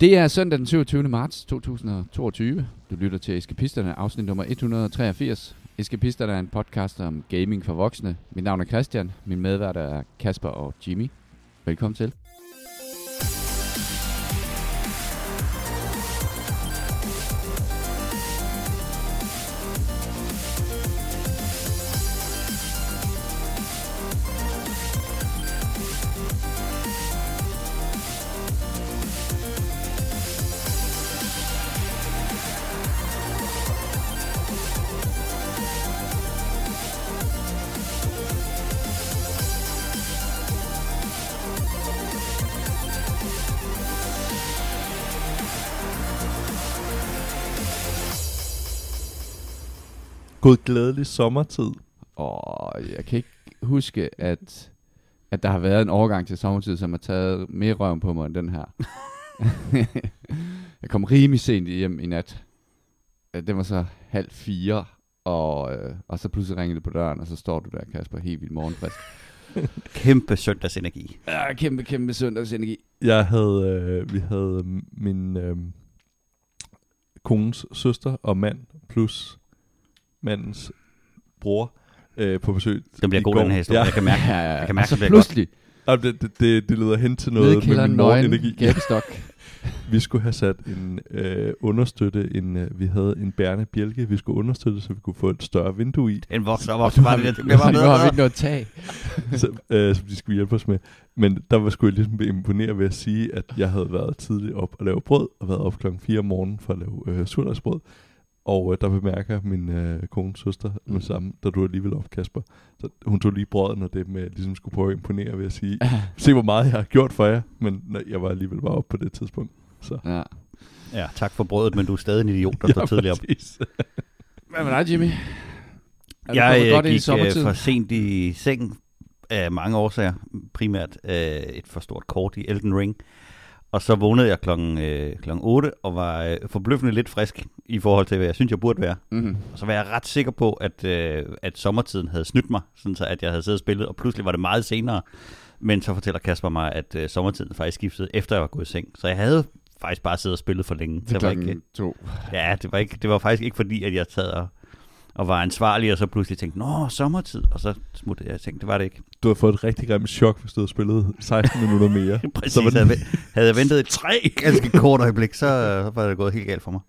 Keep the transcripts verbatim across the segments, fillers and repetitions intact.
Det er søndag den syvogtyvende marts to tusind og toogtyve. Du lytter til Eskapisterne, afsnit nummer et hundrede og treogfirs. Eskapisterne er en podcast om gaming for voksne. Mit navn er Christian, min medværter er Kasper og Jimmy. Velkommen til. God glædelig sommertid. Og jeg kan ikke huske, at, at der har været en overgang til sommertid, som har taget mere røven på mig end den her. Jeg kom rimelig sent hjem i nat. Det var så halv fire, og, og så pludselig ringede det på døren, og så står du der, Kasper, helt vildt morgenfrisk. Kæmpe søndagsenergi. Ja, kæmpe, kæmpe søndagsenergi. Jeg havde, øh, vi havde min øh, kones søster og mand plus... mandens bror øh, på besøg. Det bliver god den her historie. Ja. Jeg kan mærke, ja, ja. Jeg kan mærke altså, det pludselig. Godt. Det, det, det, det leder hen til noget med min morgenenergi. Vi skulle have sat en øh, understøtte, en, øh, vi havde en bærende bjælke, vi skulle understøtte, så vi kunne få et større vindue i. En vokser op, så var det lidt. Nu har vi ikke noget tag. så, øh, som de skulle hjælpe os med. Men der var sgu jeg ligesom imponeret ved at sige, at jeg havde været tidligt op og lave brød, og været op klokken fire om morgenen for at lave øh, surdagsbrød. Og øh, der bemærker min øh, kones søster med mm. sammen, da du alligevel op, Kasper. Så hun tog lige brøden og det med, at ligesom skulle prøve at imponere ved at sige, se hvor meget jeg har gjort for jer, men nej, jeg var alligevel bare oppe på det tidspunkt. Så. Ja. Ja, tak for brødet, men du er stadig en idiot, der står tidligere op. Hvad med dig, Jimmy? Er jeg godt gik i for sent i seng af mange årsager. Primært øh, et for stort kort i Elden Ring. Og så vågnede jeg klokken, øh, klokken otte og var øh, forbløffende lidt frisk i forhold til, hvad jeg synes, jeg burde være. Mm-hmm. Og så var jeg ret sikker på, at, øh, at sommertiden havde snydt mig, sådan så at jeg havde siddet og spillet, og pludselig var det meget senere. Men så fortæller Kasper mig, at øh, sommertiden faktisk skiftede, efter jeg var gået i seng. Så jeg havde faktisk bare siddet og spillet for længe. Det var ikke to. Ja, det var, ikke, det var faktisk ikke fordi, at jeg sad og, og var ansvarlig, og så pludselig tænkte, nå, sommertid, og så smuttede jeg og tænkte, det var det ikke. Du har fået et rigtig grimt chok, hvis du havde spillet seksten minutter mere. Præcis, så det... havde jeg ventet et tre ganske kort øjeblik, så, så var det gået helt galt for mig.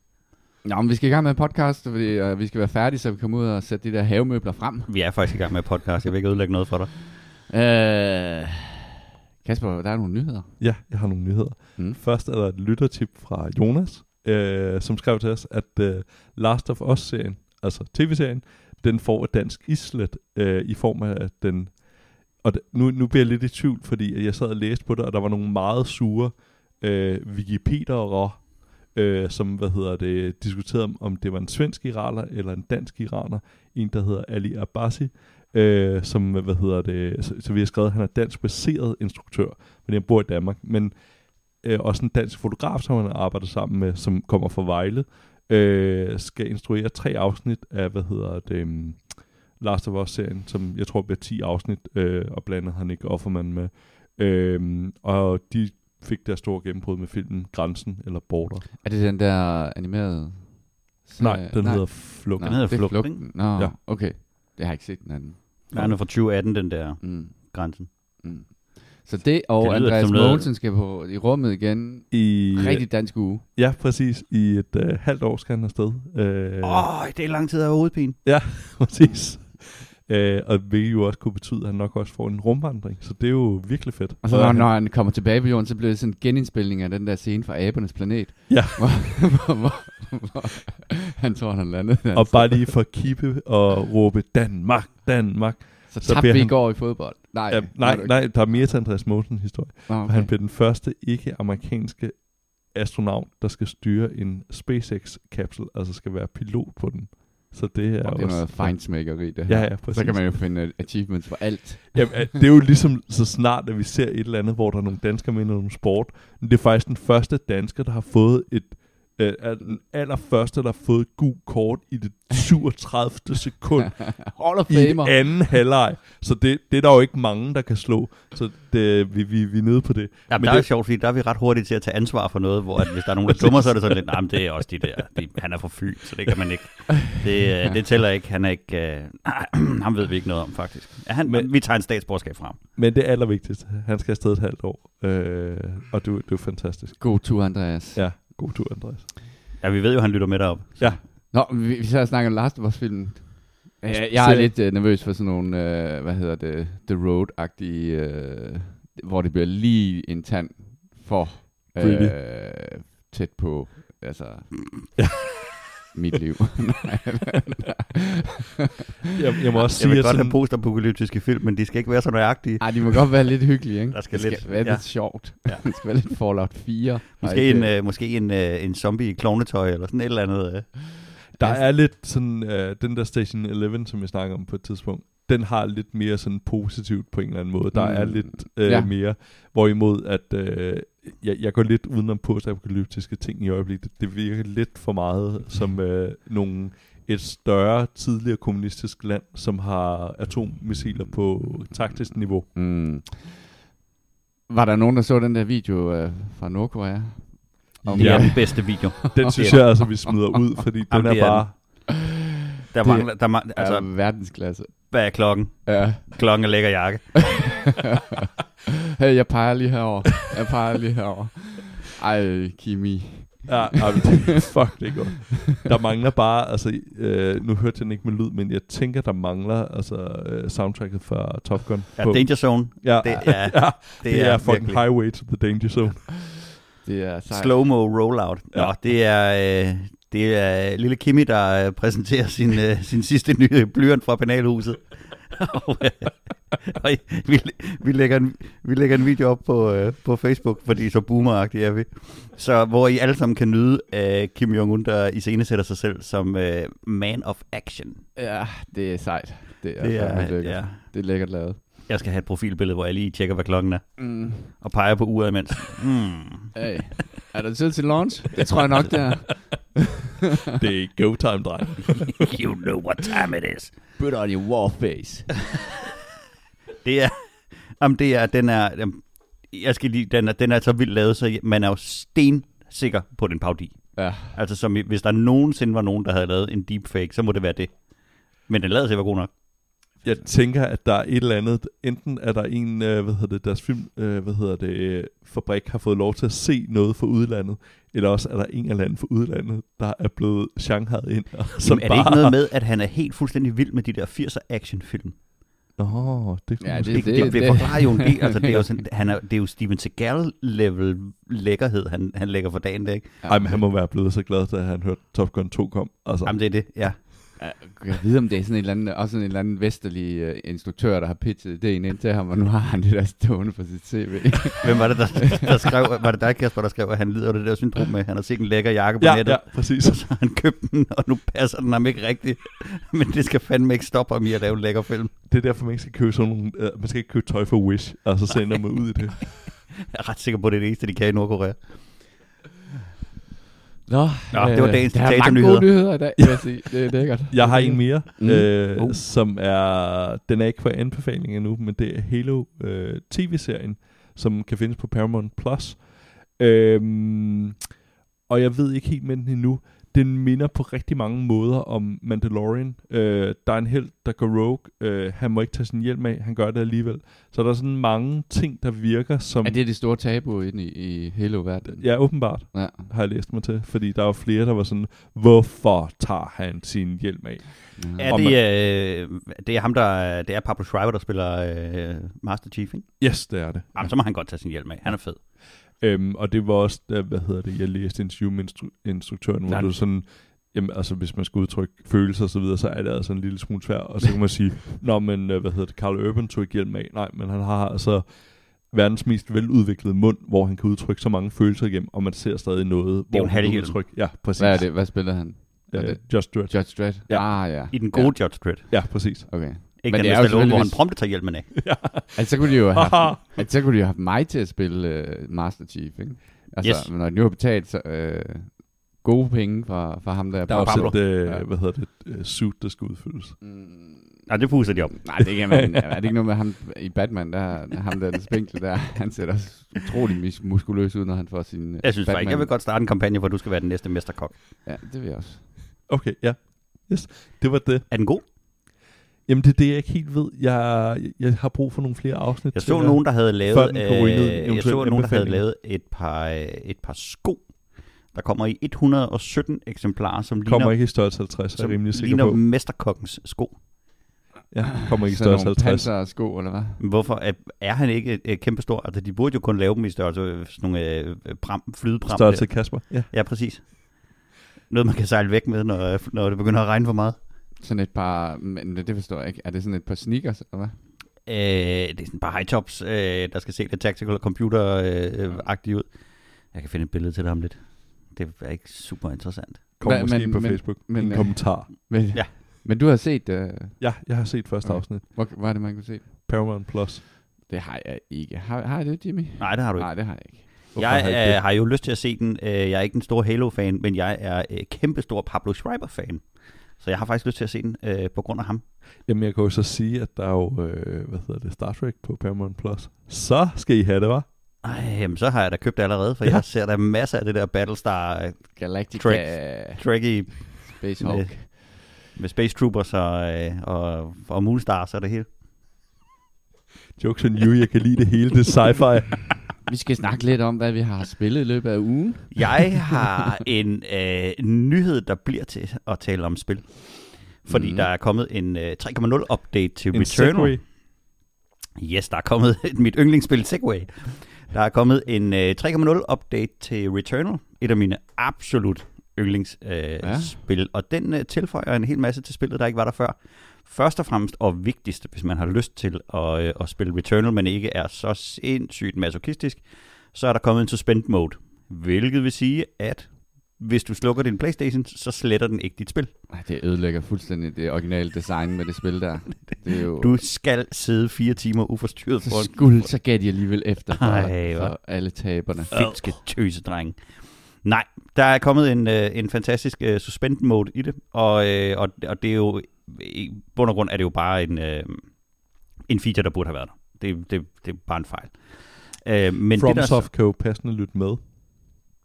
Nå, men vi skal i gang med en podcast, fordi uh, vi skal være færdige, så vi kommer ud og sætte de der havemøbler frem. Vi er faktisk i gang med en podcast, jeg vil ikke ødelægge noget for dig. Øh... Kasper, der er nogle nyheder. Ja, jeg har nogle nyheder. Mm. Først er der et lyttertip fra Jonas, øh, som skrev til os, at øh, Last of Us-serien, altså tv-serien, den får et dansk islet øh, i form af den... Og d- nu, nu bliver jeg lidt i tvivl, fordi jeg sad og læste på det, og der var nogle meget sure øh, wikipedere, øh, som hvad hedder det, diskuterede om, om det var en svensk iraner eller en dansk iraner. En, der hedder Ali Abbasi, øh, som, hvad hedder det, så, så vi har skrevet, at han er dansk-baseret instruktør, men han bor i Danmark. Men øh, også en dansk fotograf, som han arbejder sammen med, som kommer fra Vejle, øh, skal instruere tre afsnit af, hvad hedder det... Um, Last of Us-serien, som jeg tror bliver ti afsnit, øh, og blandet han ikke Offerman med. Øh, og de fik der store gennembrud med filmen Grænsen eller Border. Er det den der animerede? Så, nej, den nej. hedder Flukken. Den hedder Flukken. Flukken. Nå, ja. Okay. Det har jeg ikke set den anden. Nej, den er fra tyve atten, den der mm. Grænsen. Mm. Så det og det Andreas Mogensen skal på i rummet igen i rigtig dansk uge. Ja, præcis. I et øh, halvt år skal han afsted. Åh, øh, oh, det er lang tid af hovedpine. Ja, præcis. Øh, og hvilket jo også kunne betyde, at han nok også får en rumvandring. Så det er jo virkelig fedt. Og så når, når han kommer tilbage på jorden, så bliver det sådan en genindspilning af den der scene fra Abernes Planet. Ja. Hvor, hvor, hvor, hvor han tror, han landede. Han og bare lige for at kippe og råbe, Danmark, Danmark. Så, så tabte vi i går i fodbold. Nej, ja, nej, nej, der er mere til Andreas Mogensen historie. Ah, okay. Han bliver den første ikke-amerikanske astronaut, der skal styre en SpaceX-kapsel, altså skal være pilot på den. Så det er, oh, det er også noget fejnsmækkeri, det her. Ja, ja, præcis. Så kan man jo finde achievements for alt. Jamen, det er jo ligesom så snart, at vi ser et eller andet, hvor der er nogle danskere med i noget sport. Men det er faktisk den første dansker, der har fået et øh, er den allerførste, der har fået gul kort i det syvogtredivte sekund i den anden halvleg. Så det, det er der jo ikke mange, der kan slå. Så det, vi, vi, vi er nede på det. Ja, men der det er sjovt, fordi der er vi ret hurtigt til at tage ansvar for noget, hvor at hvis der er nogen, der dummer, så er det sådan lidt, nej, nah, det er også de der, de, han er for fy, så det kan man ikke. Det, øh, det tæller ikke, han er ikke, øh, ham ved vi ikke noget om faktisk. Ja, han, men, vi tager en statsborgerskab frem. Men det allervigtigste, han skal afsted et halvt år, øh, og du, du er fantastisk. God tur, Andreas. Ja, god tur, Andreas. Ja, vi ved jo, han lytter med derop. Ja. Nå, vi, vi så snakker om Last of Us-filmen. Jeg, jeg er lidt øh, nervøs for sådan nogle, øh, hvad hedder det, The Road-agtige, øh, hvor det bliver lige en tand for øh, tæt på, altså, mit liv. jeg, jeg må også jeg sige, vil godt sådan have postapokalyptiske film, men de skal ikke være så nøjagtige. Nej, de må godt være lidt hyggelige, ikke? Der skal, skal lidt, være ja. lidt sjovt. Ja. Det skal være lidt Fallout fire. Måske en, øh, måske en, øh, en zombie i klovnetøj, eller sådan et eller andet. Øh. Der er lidt sådan, øh, den der Station Eleven, som jeg snakker om på et tidspunkt, den har lidt mere sådan positivt på en eller anden måde. Der mm. er lidt øh, ja. mere, hvorimod at øh, jeg, jeg går lidt udenom postapokalyptiske ting i øjeblikket. Det virker lidt for meget som øh, nogle, et større, tidligere kommunistisk land, som har atommissiler på taktisk niveau. Mm. Var der nogen, der så den der video øh, fra Nordkorea? Okay. Det er den bedste video. Den synes jeg altså, vi smider ud, fordi den er bare der mangler, der mangler, altså, er verdensklasse. Hvad er klokken? Ja. Klokken er lækker jakke. Hey, jeg peger lige herover. Jeg peger lige herover. Ej, Kimi. Ja, nej, fuck, det er godt. Der mangler bare, altså, øh, nu hørte jeg den ikke med lyd, men jeg tænker, der mangler altså øh, soundtracket fra Top Gun. Ja, på Danger Zone. Ja, det er, ja, det det er, er fucking highway to the danger zone. Det er slow-mo rollout. Nå, ja. det er øh, det er lille Kimi, der øh, præsenterer sin øh, sin sidste nye blyant fra penalhuset. og, øh, og vi vi lægger en vi lægger en video op på øh, på Facebook, fordi så boomeragtigt er vi. Så hvor I alle sammen kan nyde øh, Kim Jong-un, der iscenesætter sig selv som øh, man of action. Ja, det er sejt. Det er det er, lækkert. Ja. Det er lækkert lavet. Jeg skal have et profilbillede, hvor jeg lige tjekker, hvad klokken er. Mm. Og peger på uret imens. Mm. Hey, er der tid til launch? Det tror jeg nok, det er. Det er go time, dreng. You know what time it is. Put on your war face. Det er... Jamen, det er... Den er... Jeg skal lige... Den er, den er så vildt lavet, så man er jo stensikker på den parodi. Ja. Altså, som, hvis der nogensinde var nogen, der havde lavet en deepfake, så må det være det. Men den lader sig var god nok. Jeg tænker, at der er et eller andet, enten er der en, øh, hvad hedder det, deres film, øh, hvad hedder det, øh, fabrik har fået lov til at se noget fra udlandet, eller også er der en eller anden fra udlandet, der er blevet shanghajet ind. Som Jamen, er det ikke noget med, at han er helt fuldstændig vild med de der firser actionfilm? Nå, det er ja, det, det, det, det forklarer jo en del. Altså, det er jo sådan, han er, det er jo Steven Seagal-level lækkerhed, han, han lægger for dagen, det ikke? Ej, men han må være blevet så glad, da han hørte Top Gun to kom. Altså. Jamen, det er det, ja. Jeg ved, om det er sådan en eller anden, også en eller anden vesterlig uh, instruktør, der har pitchet ideen ind til ham, og nu har han det der stående på sit C V. Hvem var det, der, der skrev, var det dig, Kasper, der skrev, at han lider af det der syndrom med, han har set en lækker jakke på ja, nettet, ja, præcis. Og så har han købt den, og nu passer den ham ikke rigtigt, men det skal fandme ikke stoppe ham i at lave en lækker film. Det er derfor, man ikke skal købe sådan nogle, uh, man skal ikke købe tøj for Wish, og så sender man ud i det. Jeg er ret sikker på, det er det eneste, de kan i Nordkorea. Nå, Nå øh, det var dagens der er mange gode nyheder i dag, vil jeg sige. Det er lækkert. Jeg har en mere, mm. øh, oh. som er, den er ikke på anbefaling endnu, men det er Halo øh, T V-serien, som kan findes på Paramount Plus. Øhm, og jeg ved ikke helt med den endnu. Den minder på rigtig mange måder om Mandalorian. Øh, der er en helt, der går rogue. Øh, han må ikke tage sin hjelm af. Han gør det alligevel. Så der er sådan mange ting, der virker som... Er det det store tabu inde i, i Halo-verdenen? Ja, åbenbart. Ja. Har jeg læst mig til. Fordi der var flere, der var sådan, hvorfor tager han sin hjelm af? Mm. Er det, man... øh, det er ham, der... Det er Pablo Schreiber, der spiller øh, Master Chief, ikke? Yes, det er det. Jamen, ja. Så må han godt tage sin hjelm af. Han er fed. Øhm, og det var også, hvad hedder det, jeg læste interview med instru- instruktøren, hvor du sådan, jamen, altså hvis man skal udtrykke følelser og så videre, så er det altså en lille smule svært, og så kan man sige, nå, men hvad hedder det, Carl Urban tog ikke hjelm af, nej, men han har altså verdens mest veludviklede mund, hvor han kan udtrykke så mange følelser igennem, og man ser stadig noget, hvor han kan udtrykke. Ja, præcis. Hvad er det, hvad spiller han? Øh, Judge Dredd. Judge Dredd? Ja. Ah, ja. I den gode ja. Judge Dredd. Ja, præcis. Okay. Ikke men den næste lov, hvor han prompte tager hjelmen af. Ja. Altså, så kunne de jo have altså, så kunne de jo have mig til at spille uh, Master Chief, ikke? Altså, yes. Når de nu har betalt så, uh, gode penge fra, fra ham der. Der er også et, øh, hvad hedder det, suit, der skal udfyldes. Mm. Nej, det puster de op. Nej, det kan man. Er det ikke noget med ham i Batman, der ham der, den spinkle der, han ser også utrolig muskuløs ud, når han får sin... Jeg synes Batman. Faktisk, jeg vil godt starte en kampagne, hvor du skal være den næste mesterkok. Ja, det vil jeg også. Okay, ja. Yes, det var det. Er den god? Jamen, det er det, jeg ikke helt ved. Jeg, jeg har brug for nogle flere afsnit. Jeg så nogen, der havde lavet, øh, jeg så nogen, der havde lavet et, par, et par sko, der kommer i et hundrede og sytten eksemplarer, som ligner... Kommer ikke i størrelse halvtreds, som er rimelig sikker på. Ligner mesterkokkens sko. Ja, kommer ikke i størrelse halvtreds. Panser og sko, eller hvad? Hvorfor er han ikke kæmpestor? Altså, de burde jo kun lave dem i størrelse sådan nogle bram, flydebram. Størrelse Kasper. Ja. Ja, præcis. Noget, man kan sejle væk med, når, når det begynder at regne for meget. Sådan et par, men det forstår jeg ikke. Er det sådan et par sneakers, eller hvad? Øh, det er sådan et par high tops, øh, der skal se lidt tactical og computer-agtigt øh, ud. Jeg kan finde et billede til dig om lidt. Det er ikke super interessant. Kom Hva, måske men, på men, Facebook. Men, en øh, kommentar. Men, ja. Men du har set... Øh... Ja, jeg har set første okay. afsnit. Hvor var det, man kunne se? Paramount Plus. Det har jeg ikke. Har, har jeg det, Jimmy? Nej, det har du ikke. Nej, det har jeg ikke. Hvorfor jeg har, jeg øh, har jo lyst til at se den. Jeg er ikke en stor Halo-fan, men jeg er øh, kæmpestor Pablo Schreiber-fan. Så jeg har faktisk lyst til at se den øh, på grund af ham. Jamen, jeg kan jo så sige, at der er jo, øh, hvad hedder det, Star Trek på Paramount Plus. Så skal I have det, hva'? Ej, jamen, så har jeg da købt det allerede, for ja. Jeg ser der masser af det der Battlestar Galactica Trek, Trekkie Space Hulk. Med, med Space Troopers og, og, og Moonstar, så er det hele. Jokes on you, jeg kan lide det hele, det sci-fi. Vi skal snakke lidt om, hvad vi har spillet i løbet af ugen. Jeg har en øh, nyhed, der bliver til at tale om spil. Fordi mm. der er kommet en øh, tre punkt nul-update til en Returnal. Segway. Yes, der er kommet mit yndlingsspil, Segway. Der er kommet en øh, tre punkt nul-update til Returnal. Et af mine absolut yndlingsspil. Øh, ja. Og den øh, tilføjer en hel masse til spillet, der ikke var der før. Først og fremmest og vigtigst, hvis man har lyst til at, øh, at spille Returnal, men ikke er så sindssygt masochistisk, så er der kommet en suspend mode. Hvilket vil sige, at hvis du slukker din Playstation, så sletter den ikke dit spil. Det ødelægger fuldstændig det originale design med det spil der. Det er jo... Du skal sidde fire timer uforstyrret for... Så skuld, så gav de alligevel efter for, Ej, for alle taberne. Finske tøsedrenge. Nej, der er kommet en, øh, en fantastisk øh, suspend mode i det, og, øh, og, og det er jo... I bund og grund er det jo bare en, øh, en feature, der burde have været der. Det, det, det er bare en fejl. Øh, men FromSoft kan jo passende lytte med.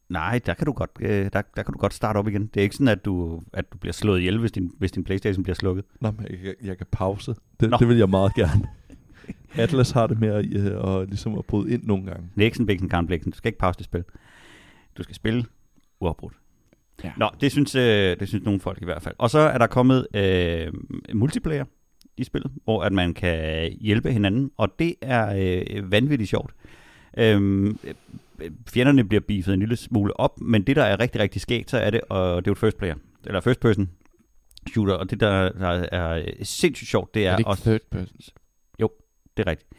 Nej, der kan du godt, øh, der, der kan du godt starte op igen. Det er ikke sådan, at du, at du bliver slået ihjel, hvis din, hvis din PlayStation bliver slukket. Nå, men jeg, jeg kan pause. Det, det vil jeg meget gerne. Atlas har det med at, øh, og ligesom at bryde ind nogle gange. Næksen, bæksen, karnblæksen. Du skal ikke pause det spil. Du skal spille uafbrudt. Ja. Nå, det synes, øh, det synes nogle folk i hvert fald. Og så er der kommet øh, multiplayer i spillet, hvor at man kan hjælpe hinanden, og det er øh, vanvittigt sjovt. Øhm, fjenderne bliver beefet en lille smule op, men det der er rigtig, rigtig skægt, så er det, og det er jo first player, eller first person shooter, og det der, der er sindssygt sjovt, det er... Er det ikke third person? Jo, det er rigtigt.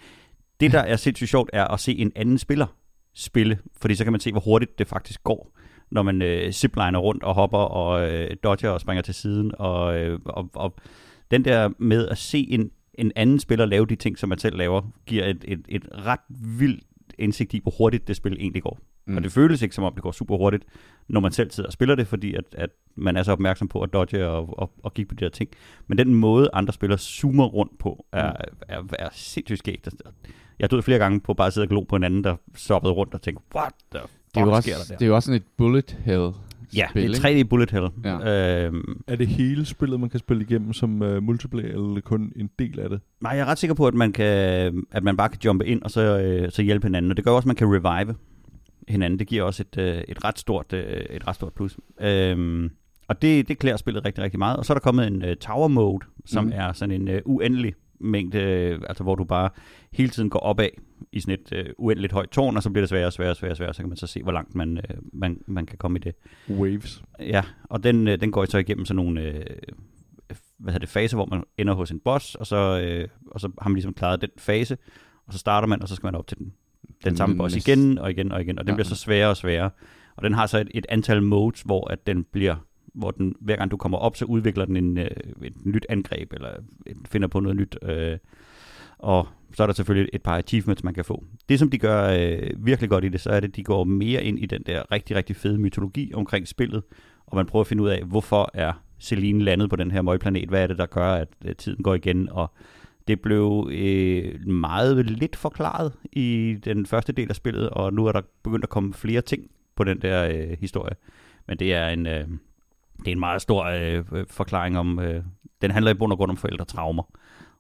Det der er sindssygt sjovt, er at se en anden spiller spille, fordi så kan man se, hvor hurtigt det faktisk går, når man øh, zipliner rundt og hopper og øh, dodger og springer til siden. Og, øh, og, og den der med at se en, en anden spiller lave de ting, som man selv laver, giver et, et, et ret vildt indsigt i, hvor hurtigt det spil egentlig går. Mm. Og det føles ikke, som om det går super hurtigt, når man selv sidder og spiller det, fordi at, at man er så opmærksom på at dodge og, og, og kigge på de der ting. Men den måde, andre spillere zoomer rundt på, er, mm. er, er, er sindssygt skægt. Jeg døde flere gange på bare at sidde og glo på en anden, der soppede rundt og tænkte, what the Det er, også, det er jo også sådan et bullet hell. Ja, det er tre D bullet hell. Ja. Øhm, er det hele spillet, man kan spille igennem som uh, multiplayer, eller kun en del af det? Nej, jeg er ret sikker på, at man, kan, at man bare kan jumpe ind, og så, øh, så hjælpe hinanden. Og det gør også, at man kan revive hinanden. Det giver også et, øh, et, ret, stort, øh, et ret stort plus. Øhm, og det, det klæder spillet rigtig, rigtig meget. Og så er der kommet en øh, tower mode, som mm. er sådan en øh, uendelig mængde, øh, altså hvor du bare hele tiden går opad i sådan et øh, uendeligt højt tårn, og så bliver det sværere og sværere og sværere, sværere, så kan man så se, hvor langt man, øh, man, man kan komme i det. Waves. Ja, og den, øh, den går så igennem sådan nogle øh, hvad hedder det, faser, hvor man ender hos en boss, og så, øh, og så har man ligesom klaret den fase, og så starter man, og så skal man op til den, den samme boss igen og igen og igen, og den ja. Bliver så sværere og sværere. Og den har så et, et antal modes, hvor at den bliver... hvor den, hver gang du kommer op, så udvikler den en, øh, et nyt angreb, eller finder på noget nyt. Øh. og så er der selvfølgelig et par achievements, man kan få. Det, som de gør øh, virkelig godt i det, så er det, at de går mere ind i den der rigtig, rigtig fede mytologi omkring spillet, og man prøver at finde ud af, hvorfor er Celine landet på den her møgplanet? Hvad er det, der gør, at tiden går igen? Og det blev øh, meget lidt forklaret i den første del af spillet, og nu er der begyndt at komme flere ting på den der øh, historie. Men det er en, øh, det er en meget stor øh, forklaring om... Øh, den handler i bund og grund om forældretraumer,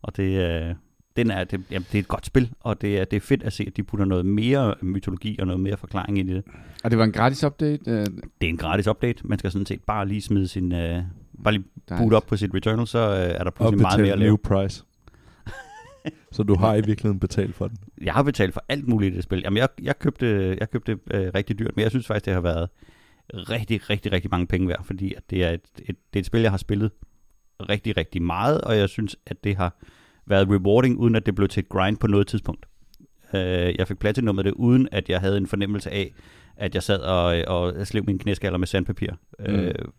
og det... Øh, Den er, det, jamen, det er et godt spil, og det er, det er fedt at se, at de putter noget mere mytologi og noget mere forklaring ind i det. Og det var en gratis update? Øh... Det er en gratis update. Man skal sådan set bare lige smide sin... Øh, bare lige boot op på sit Returnal, så øh, er der pludselig meget mere at lave. Og betale new price. Så du har i virkeligheden betalt for den? Jeg har betalt for alt muligt i det spil. Jamen, jeg, jeg købte, jeg købte øh, rigtig dyrt, men jeg synes faktisk, det har været rigtig, rigtig, rigtig mange penge værd, fordi at det, er et, et, det er et spil, jeg har spillet rigtig, rigtig meget, og jeg synes, at det har... været rewarding, uden at det blev til et grind på noget tidspunkt. Uh, jeg fik platinummet det, uden at jeg havde en fornemmelse af, at jeg sad og, og slev mine knæskaller med sandpapir. Mm. Uh,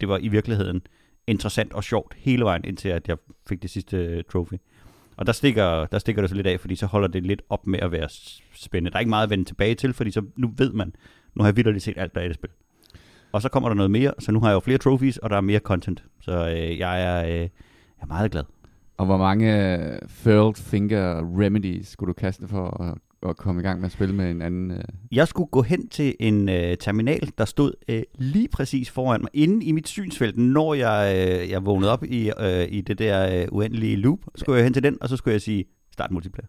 det var i virkeligheden interessant og sjovt hele vejen, indtil at jeg fik det sidste trophy. Og der stikker, der stikker det så lidt af, fordi så holder det lidt op med at være spændende. Der er ikke meget at vende tilbage til, fordi så nu ved man, nu har jeg vitterligt set alt, der er i det spil. Og så kommer der noget mere, så nu har jeg jo flere trophies, og der er mere content. Så uh, jeg, er, uh, jeg er meget glad. Og hvor mange Third Finger Remedies skulle du kaste for at, at komme i gang med at spille med en anden? Uh... Jeg skulle gå hen til en uh, terminal, der stod uh, lige præcis foran mig, inde i mit synsfelt, når jeg, uh, jeg vågnede op i, uh, i det der uh, uendelige loop. Skulle jeg hen til den, og så skulle jeg sige, start multiplayer.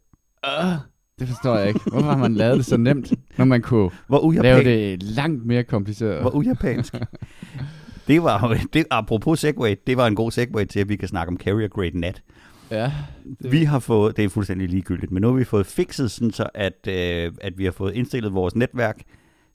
Uh, det forstår jeg ikke. Hvorfor har man lavet det så nemt, når man kunne lave det langt mere kompliceret? Hvor ujapansk. Det var, det, apropos segway, det var en god segway til, at vi kan snakke om Carrier Grade Nat. Ja. Det... Vi har fået, det er fuldstændig ligegyldigt, men nu har vi fået fikset sådan, så at, øh, at vi har fået indstillet vores netværk,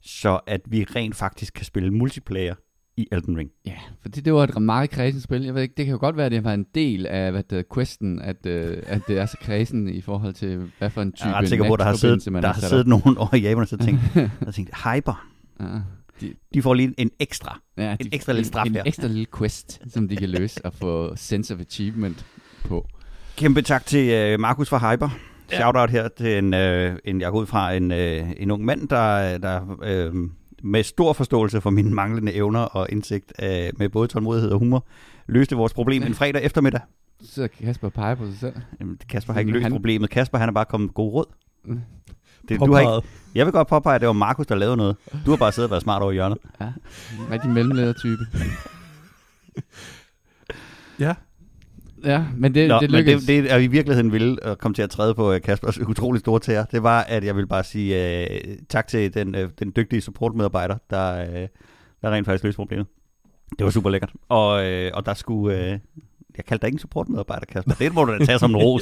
så at vi rent faktisk kan spille multiplayer i Elden Ring. Ja, fordi det var et meget kredsen spil. Jeg ved ikke, det kan jo godt være, at det var en del af hvad det, questen, at, øh, at det er så kredsen i forhold til, hvad for en type... Jeg er ret sikker på, der har siddet, der har siddet nogen over i Japan, og så tænkt, og tænkt, Hyper... Ja. De, de får lige en ekstra, ja, en de, ekstra lille straf en, her. En ekstra lille quest, som de kan løse og få sense of achievement på. Kæmpe tak til uh, Markus fra Hyper. Ja. Shoutout her til en, uh, en jeg går ud fra en, uh, en ung mand, der, der uh, med stor forståelse for mine manglende evner og indsigt uh, med både tålmodighed og humor, løste vores problem en fredag eftermiddag. Så sidder Kasper og peger på sig selv. Jamen, Kasper har ikke løst han... problemet. Kasper han er bare kommet med gode råd. Mm. Det, du har ikke, jeg vil godt påpege, at det var Markus, der lavede noget. Du har bare siddet og været smart over hjørnet. Ja, rigtig mellemledertype. Ja. Ja, men det, Nå, det lykkedes. Men det, det er i virkeligheden ville at komme til at træde på Kaspers utrolig store tæer. Det var, at jeg vil bare sige uh, tak til den, uh, den dygtige supportmedarbejder, der, uh, der rent faktisk løste problemet. Det var super lækkert. Og, uh, og der skulle... Uh, jeg kaldte dig ikke en supportmedarbejder, Kasper. Det må du da tage som en ros.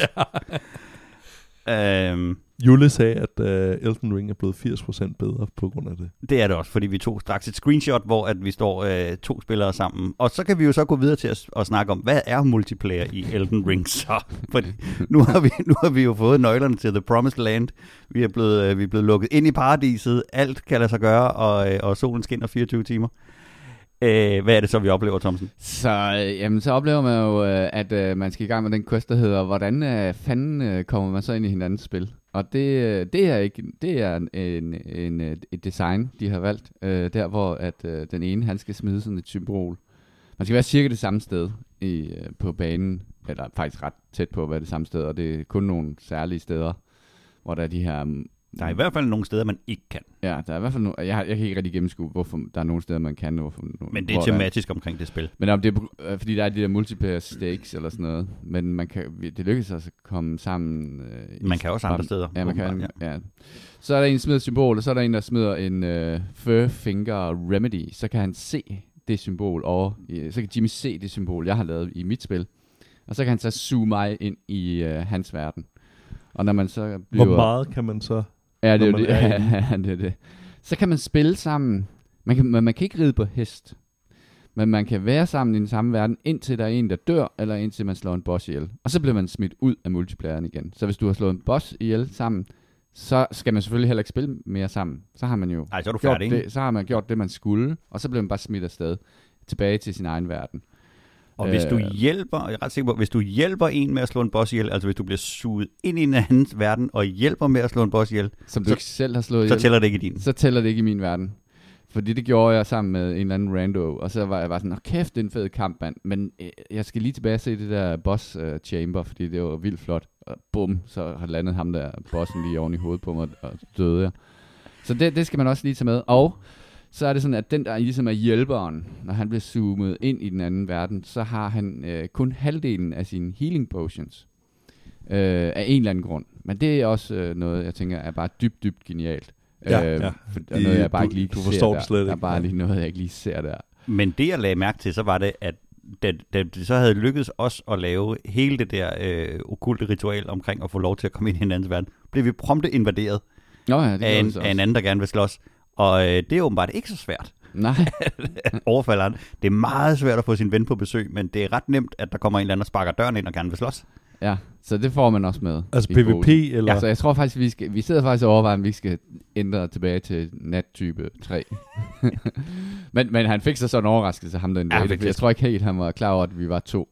Ja. uh, Jule sagde, at uh, Elden Ring er blevet firs procent bedre på grund af det. Det er det også, fordi vi tog straks et screenshot, hvor at vi står uh, to spillere sammen. Og så kan vi jo så gå videre til at, at snakke om, hvad er multiplayer i Elden Ring så? Fordi nu har vi, nu har vi jo fået nøglerne til The Promised Land. Vi er blevet, uh, vi er blevet lukket ind i paradiset. Alt kan lade sig gøre, og, uh, og solen skinner fireogtyve timer. Æh, hvad er det så, vi oplever, Thomsen? Så, jamen, så oplever man jo, at øh, man skal i gang med den quest, der hedder, hvordan øh, fanden øh, kommer man så ind i hinandens spil? Og det, det er, ikke, det er en, en, et design, de har valgt, øh, der hvor at, øh, den ene, han skal smide sådan et symbol. Man skal være cirka det samme sted i, øh, på banen, eller faktisk ret tæt på at være det samme sted, og det er kun nogle særlige steder, hvor der er de her... Der er i hvert fald nogle steder, man ikke kan. Ja, der er i hvert fald nogle... Jeg, jeg kan ikke rigtig gennemskue, hvorfor der er nogle steder, man kan. Hvorfor, men det er tematisk er. omkring det spil. Men om det er, fordi der er de der multiplayer stakes eller sådan noget. Men man kan, det lykkes altså at komme sammen... Øh, man kan også andre steder. Ja, man kan, ja. Ja. Så er der en, der smider et symbol, og så er der en, der smider en øh, Fur Finger Remedy. Så kan han se det symbol over... Øh, så kan Jimmy se det symbol, jeg har lavet i mit spil. Og så kan han så suge mig ind i øh, hans verden. Og når man så bliver... Hvor meget kan man så... Ja, det er det. Ja, det er det. Så kan man spille sammen. Man kan, man, man kan ikke ride på hest. Men man kan være sammen i den samme verden, indtil der er en, der dør, eller indtil man slår en boss ihjel. Og så bliver man smidt ud af multiplayeren igen. Så hvis du har slået en boss ihjel sammen, så skal man selvfølgelig heller ikke spille mere sammen. Så har man jo Ej, så er du færdig, gjort det, så har man gjort det, man skulle, og så bliver man bare smidt afsted tilbage til sin egen verden. Og hvis du hjælper, jeg er ret sikker på, hvis du hjælper en med at slå en boss ihjel, altså hvis du bliver suget ind i en andens verden og hjælper med at slå en boss ihjel, som du så, ikke selv har slået ihjel, så tæller det ikke i din. Så tæller det ikke i min verden. Fordi det gjorde jeg sammen med en eller anden rando, og så var jeg bare sådan, åh kæft, det er en fed kamp, mand. Men øh, jeg skal lige tilbage og se det der boss øh, chamber, fordi det var vildt flot. Og bum, så har landet ham der bossen lige oven i hovedet på mig, og døde jeg. Så det, det skal man også lige tage med. Og så er det sådan, at den der ligesom er hjælperen, når han bliver zoomet ind i den anden verden, så har han øh, kun halvdelen af sine healing potions. Øh, af en eller anden grund. Men det er også øh, noget, jeg tænker, er bare dybt, dybt genialt. Ja, øh, ja. For, og noget, jeg bare ikke lige du, du forstår ser slet der. Der er bare lige noget, jeg ikke lige ser der. Men det, jeg lagde mærke til, så var det, at det, det, det så havde lykkedes os at lave hele det der øh, okkulte ritual omkring at få lov til at komme ind i hinandens verden, blev vi prompte invaderet Nå ja, af, en, af en anden, der gerne vil slås. Og øh, det er åbenbart ikke så svært. Nej. Overfalderen. Det er meget svært at få sin ven på besøg, men det er ret nemt, at der kommer en eller anden og sparker døren ind og gerne vil slås. Ja, så det får man også med. Altså P V P eller? Ja, så jeg tror faktisk, vi, skal, vi sidder faktisk og overvejer, om vi skal ændre tilbage til nattype tre. men, men han fik så sådan en overraskelse, ham der ja, endte. Jeg tror ikke helt, han var klar over, at vi var to.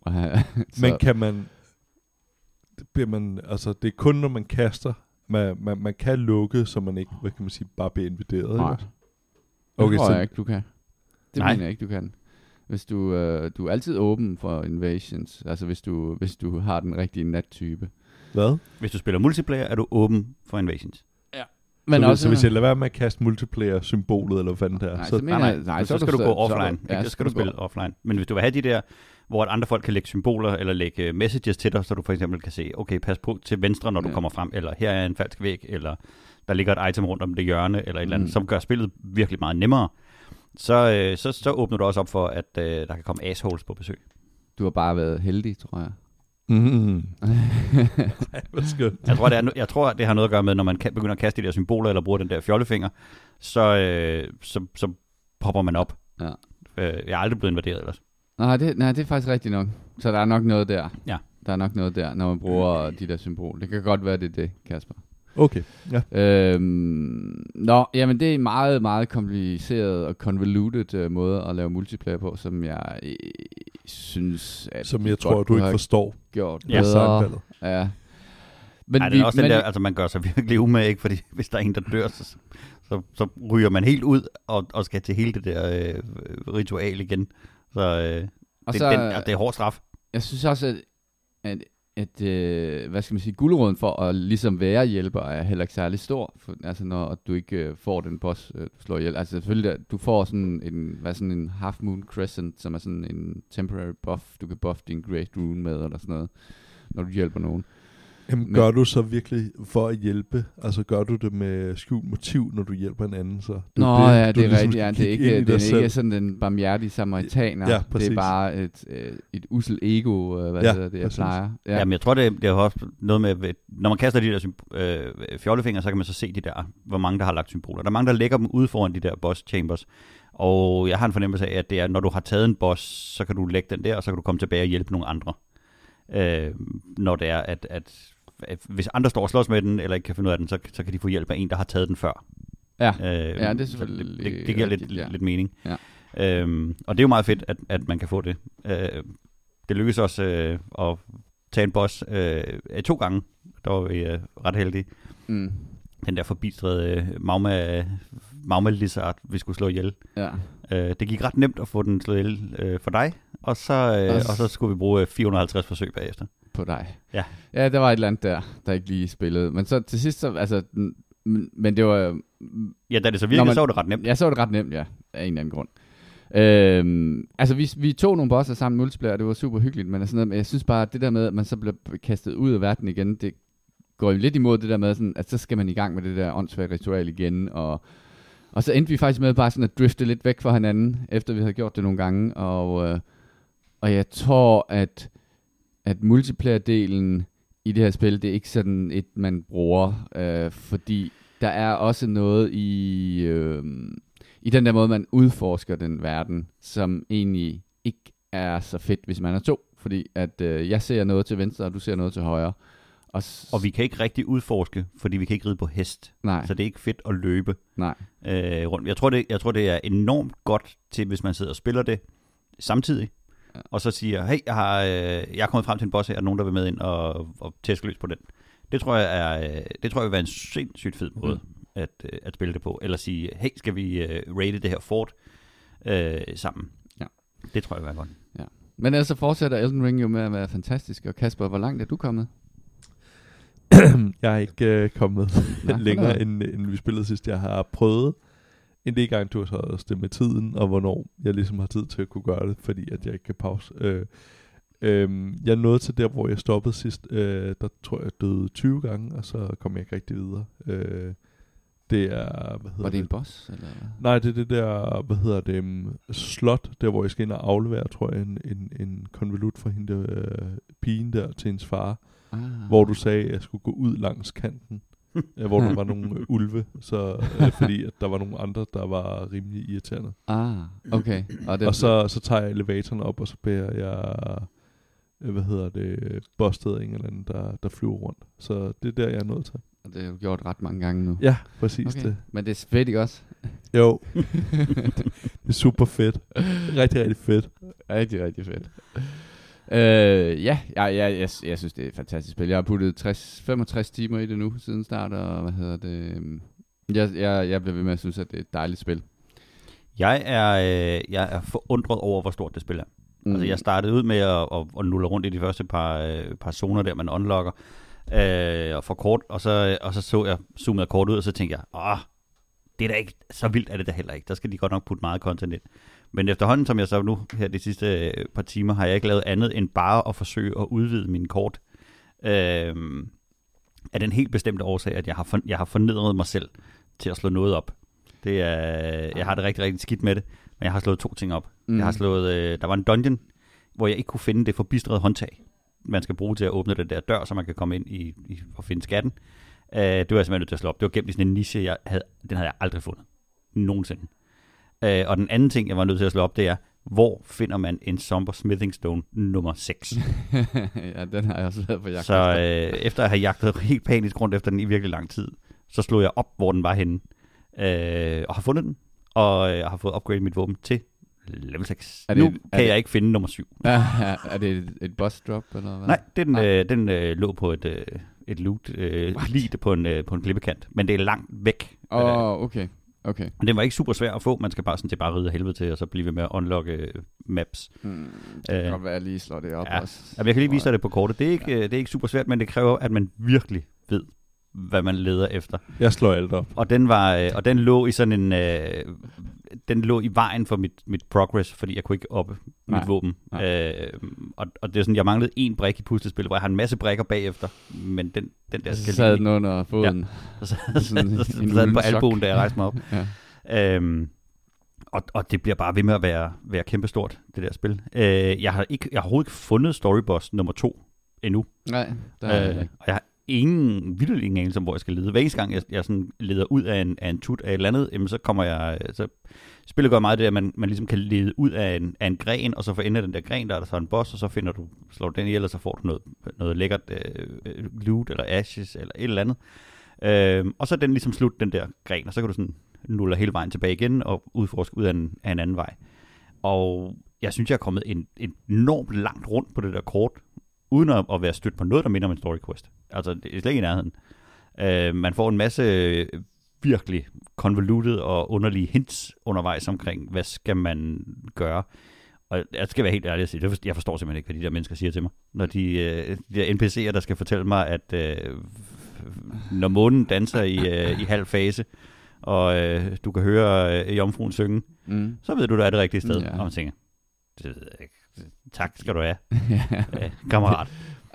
Men kan man, bliver man, altså det er kun, når man kaster, man, man, man kan lukke, så man ikke, hvad kan man sige, bare bliver invaderet. Nej, det okay, tror så... jeg ikke, du kan. Det Nej. mener jeg ikke, du kan. Hvis du, øh, du er altid åben for invasions, altså hvis du, hvis du har den rigtige nattype. Hvad? Hvis du spiller multiplayer, er du åben for invasions. Ja. Men så, også, så hvis jeg lader være med at kaste multiplayer-symbolet, eller hvad fanden det er, nej, så, så, nej, nej, nej, så, så skal du, du gå offline. Så, ja, så skal du spille offline. Men hvis du vil have de der, hvor andre folk kan lægge symboler, eller lægge messages til dig, så du for eksempel kan se, okay, pas på til venstre, når ja. du kommer frem, eller her er en falsk væg, eller der ligger et item rundt om det hjørne, eller et mm. eller andet, som gør spillet virkelig meget nemmere. Så, så, så åbner du også op for, at øh, der kan komme assholes på besøg. Du har bare været heldig, tror jeg. Mm. jeg, tror, det er, jeg tror, det har noget at gøre med, når man kan, begynder at kaste de der symboler, eller bruger den der fjollefinger, så, øh, så, så popper man op. Ja. Øh, jeg er aldrig blevet invaderet ellers. Nej det, nej, det er faktisk rigtigt nok. Så der er nok noget der. Ja. Der er nok noget der, når man bruger de der symboler. Det kan godt være, det er det, Kasper. Okay, ja. Øhm, nå, jamen det er en meget, meget kompliceret og convoluted øh, måde at lave multiplayer på, som jeg øh, synes, at som jeg tror, du ikke forstår. Gjort ja. Bedre. Ja. Men Ej, det er vi, også men, den der, altså man gør sig virkelig umage, ikke? Fordi hvis der er en, der dør, så, så, så ryger man helt ud og, og skal til hele det der øh, ritual igen. Så, øh, og det, så den, altså, det er hård straf. Jeg synes også, at... at at, øh, hvad skal man sige, guldråden for at ligesom være hjælper er heller ikke særlig stor, for, altså når du ikke øh, får den boss, øh, du slår ihjel. Altså selvfølgelig, der, du får sådan en, hvad sådan en half moon crescent, som er sådan en temporary buff, du kan buff din great rune med, eller sådan noget, når du hjælper nogen. Jamen, men, gør du så virkelig for at hjælpe? Altså gør du det med skjult motiv, når du hjælper en anden? Så? Det nå det, ja, det er ligesom rigtigt. Ja, det er ikke, det er ikke sådan den barmhjertige samaritaner. Ja, det er bare et, et usel ego, hvad ja, hedder det, jeg plejer. Ja. Jamen jeg tror, det er, det er også noget med, når man kaster de der øh, fjollefinger, så kan man så se de der, hvor mange der har lagt symboler. Der er mange, der lægger dem ude foran de der boss chambers. Og jeg har en fornemmelse af, at det er, når du har taget en boss, så kan du lægge den der, og så kan du komme tilbage og hjælpe nogle andre. Øh, når det er, at, at hvis andre står og slås med den, eller ikke kan finde ud af den, så, så kan de få hjælp af en, der har taget den før. Ja, øh, ja det er selvfølgelig... Det, det, det giver rigtigt, lidt, ja. lidt mening. Ja. Øhm, og det er jo meget fedt, at, at man kan få det. Øh, det lykkedes også øh, at tage en boss øh, to gange. Der var vi øh, ret heldige. Mm. Den der forbistrede magma, magma lizard, vi skulle slå ihjel. Ja. Øh, det gik ret nemt at få den slået ihjel øh, for dig, og så, øh, og så skulle vi bruge fire hundrede og halvtreds forsøg bagefter. På dig. Ja. Ja, der var et eller andet der, der ikke lige spillede. Men så til sidst, så, altså, m- men det var... M- ja, da det så virkelig, man, så var det ret nemt. Ja, så var det ret nemt, ja. Af en eller anden grund. Øhm, altså, vi, vi tog nogle bosser sammen multiplayer, det var super hyggeligt, men, sådan noget, men jeg synes bare, at det der med, at man så bliver kastet ud af verden igen, det går jo lidt imod det der med, sådan, at så skal man i gang med det der åndssvagt ritual igen, og, og så endte vi faktisk med bare sådan at drifte lidt væk fra hinanden, efter vi havde gjort det nogle gange, og, øh, og jeg tror, at at multiplayer-delen i det her spil, det er ikke sådan et, man bruger, øh, fordi der er også noget i, øh, i den der måde, man udforsker den verden, som egentlig ikke er så fedt, hvis man er to, fordi at øh, jeg ser noget til venstre, og du ser noget til højre. Og, s- og vi kan ikke rigtig udforske, fordi vi kan ikke ride på hest. Nej. Så det er ikke fedt at løbe Nej. Øh, rundt. Jeg tror, det, jeg tror, det er enormt godt til, hvis man sidder og spiller det samtidig, og så siger, hey, jeg har, jeg er kommet frem til en boss her, er der nogen, der vil med ind og, og tæske løs på den. Det tror jeg er, det tror jeg vil være en sindssygt fed måde mm. at, at spille det på. Eller sige, hey, skal vi uh, raide det her fort uh, sammen? Ja. Det tror jeg vil være godt. Ja. Men altså fortsætter Elden Ring jo med at være fantastisk. Og Kasper, hvor langt er du kommet? Jeg er ikke øh, kommet nej, længere, nej. End, end vi spillede sidst. Jeg har prøvet en del gange, du har så også det med tiden, og hvornår jeg ligesom har tid til at kunne gøre det, fordi at jeg ikke kan pause. Øh, øh, jeg nåede til der, hvor jeg stoppede sidst. Øh, der tror jeg, jeg døde tyve gange, og så kom jeg ikke rigtig videre. Øh, det er, hvad hedder Var det, det en boss? Eller? Nej, det er det der, hvad hedder det, um, slot, der hvor jeg skal ind og aflevere, tror jeg, en, en, en konvolut fra hende, øh, pigen der, til hendes far. Ah. Hvor du sagde, at jeg skulle gå ud langs kanten, hvor der var nogle ulve, så, øh, fordi at der var nogle andre, der var rimelig irriterende. Ah, okay. Og, og så, så tager jeg elevatoren op, og så bærer jeg, hvad hedder det, bustet en eller anden, der, der flyver rundt. Så det er der, jeg er nået til. Og det har du gjort ret mange gange nu. Ja, præcis okay. det. Men det er fedt, ikke også? Jo. Det er super fedt. Rigtig, rigtig fedt. Rigtig, rigtig fedt. Øh, ja, jeg, jeg, jeg, jeg synes, det er et fantastisk spil. Jeg har puttet tres, femogtres timer i det nu, siden start, og hvad hedder det? Jeg, jeg, jeg bliver ved med at synes, at det er et dejligt spil. Jeg er, jeg er forundret over, hvor stort det spil er. Mm. Altså, jeg startede ud med at, at, at nulle rundt i de første par, par zoner, der man unlocker, øh, og får kort, og så, og så så jeg zoomede kort ud, og så tænkte jeg, åh, det er da ikke, så vildt er det da heller ikke. Der skal de godt nok putte meget content ind. Men efterhånden, som jeg så nu her de sidste par timer, har jeg ikke lavet andet end bare at forsøge at udvide mine kort. Øhm, af den helt bestemte årsag, at jeg har, for, jeg har fornedret mig selv til at slå noget op. Det er, jeg har det rigtig, rigtig skidt med det, men jeg har slået to ting op. Mm. Jeg har slået, øh, der var en dungeon, hvor jeg ikke kunne finde det forbistrede håndtag, man skal bruge til at åbne den der dør, så man kan komme ind i, i, og finde skatten. Øh, det var jeg simpelthen nødt til at slå op. Det var gennem sådan en niche, jeg havde, den havde jeg aldrig fundet. Nogensinde. Uh, og den anden ting, jeg var nødt til at slå op, det er, hvor finder man en Somber Smithing Stone nummer seks? Ja, den har jeg også lavet på jagt. Så uh, efter at have jagtet helt panisk rundt efter den i virkelig lang tid, så slog jeg op, hvor den var henne, uh, og har fundet den, og jeg har fået upgradet mit våben til level seks. Det, nu kan det, jeg ikke finde nummer syv. Er, er det et, et boss drop, eller hvad? Nej, den, ah. øh, den øh, lå på et, øh, et loot, øh, lige på en, øh, på en klippekant, men det er langt væk. Åh, oh, okay. Okay. Men den var ikke super svær at få. Man skal bare sådan til bare ride helvede til, og så blive ved med at unlocke maps. Mm, det kan godt være, at jeg lige slår det op ja. også. Jeg kan lige vise dig det på kortet. Det er, ikke, ja. det er ikke super svært, men det kræver, at man virkelig ved, hvad man leder efter. Jeg slår alt op. Og den, var, og den lå i sådan en... Øh, den lå i vejen for mit, mit progress, fordi jeg kunne ikke oppe mit Nej. våben. Øh, og, og det er sådan, jeg manglede en brik i puslespillet, hvor jeg har en masse brikker bagefter, men den, den der... Så sad den under foden. Ja. Så sad den på albuen, da jeg rejste mig op. ja. øhm, og, og det bliver bare ved med at være, være kæmpestort, det der spil. Øh, jeg har ikke, jeg har overhovedet ikke fundet storyboss nummer to endnu. Nej, der er øh, jeg ikke. Og jeg har ingen vildt ingen anelse om, hvor jeg skal lede. Hver eneste gang, jeg, jeg sådan leder ud af en, af en tut af et eller andet, jamen, så kommer jeg... Så spillet gør meget det, at man, man ligesom kan lede ud af en, af en gren, og så for enden af den der gren, der er der så en boss, og så finder du, slår du den ihjel, og så får du noget, noget lækkert øh, loot, eller ashes, eller et eller andet. Øh, og så den ligesom slut, den der gren, og så kan du sådan nuller hele vejen tilbage igen, og udforske ud af en, af en anden vej. Og jeg synes, jeg er kommet en, en enormt langt rundt på det der kort, uden at, at være stødt på noget, der minder om en story quest. Altså, det er slet ikke i nærheden. Øh, man får en masse virkelig convoluted og underlige hints undervejs omkring, hvad skal man gøre. Og jeg skal være helt ærlig at sige, jeg forstår simpelthen ikke, hvad de der mennesker siger til mig. Når de, de der N P C'er, der skal fortælle mig, at øh, når månen danser i, øh, i halv fase, og øh, du kan høre øh, jomfruen synge, mm. så ved du, der er det rigtige sted. Ja. Og man tænker, det ved jeg ikke. Tak skal du have, ja. Kammerat.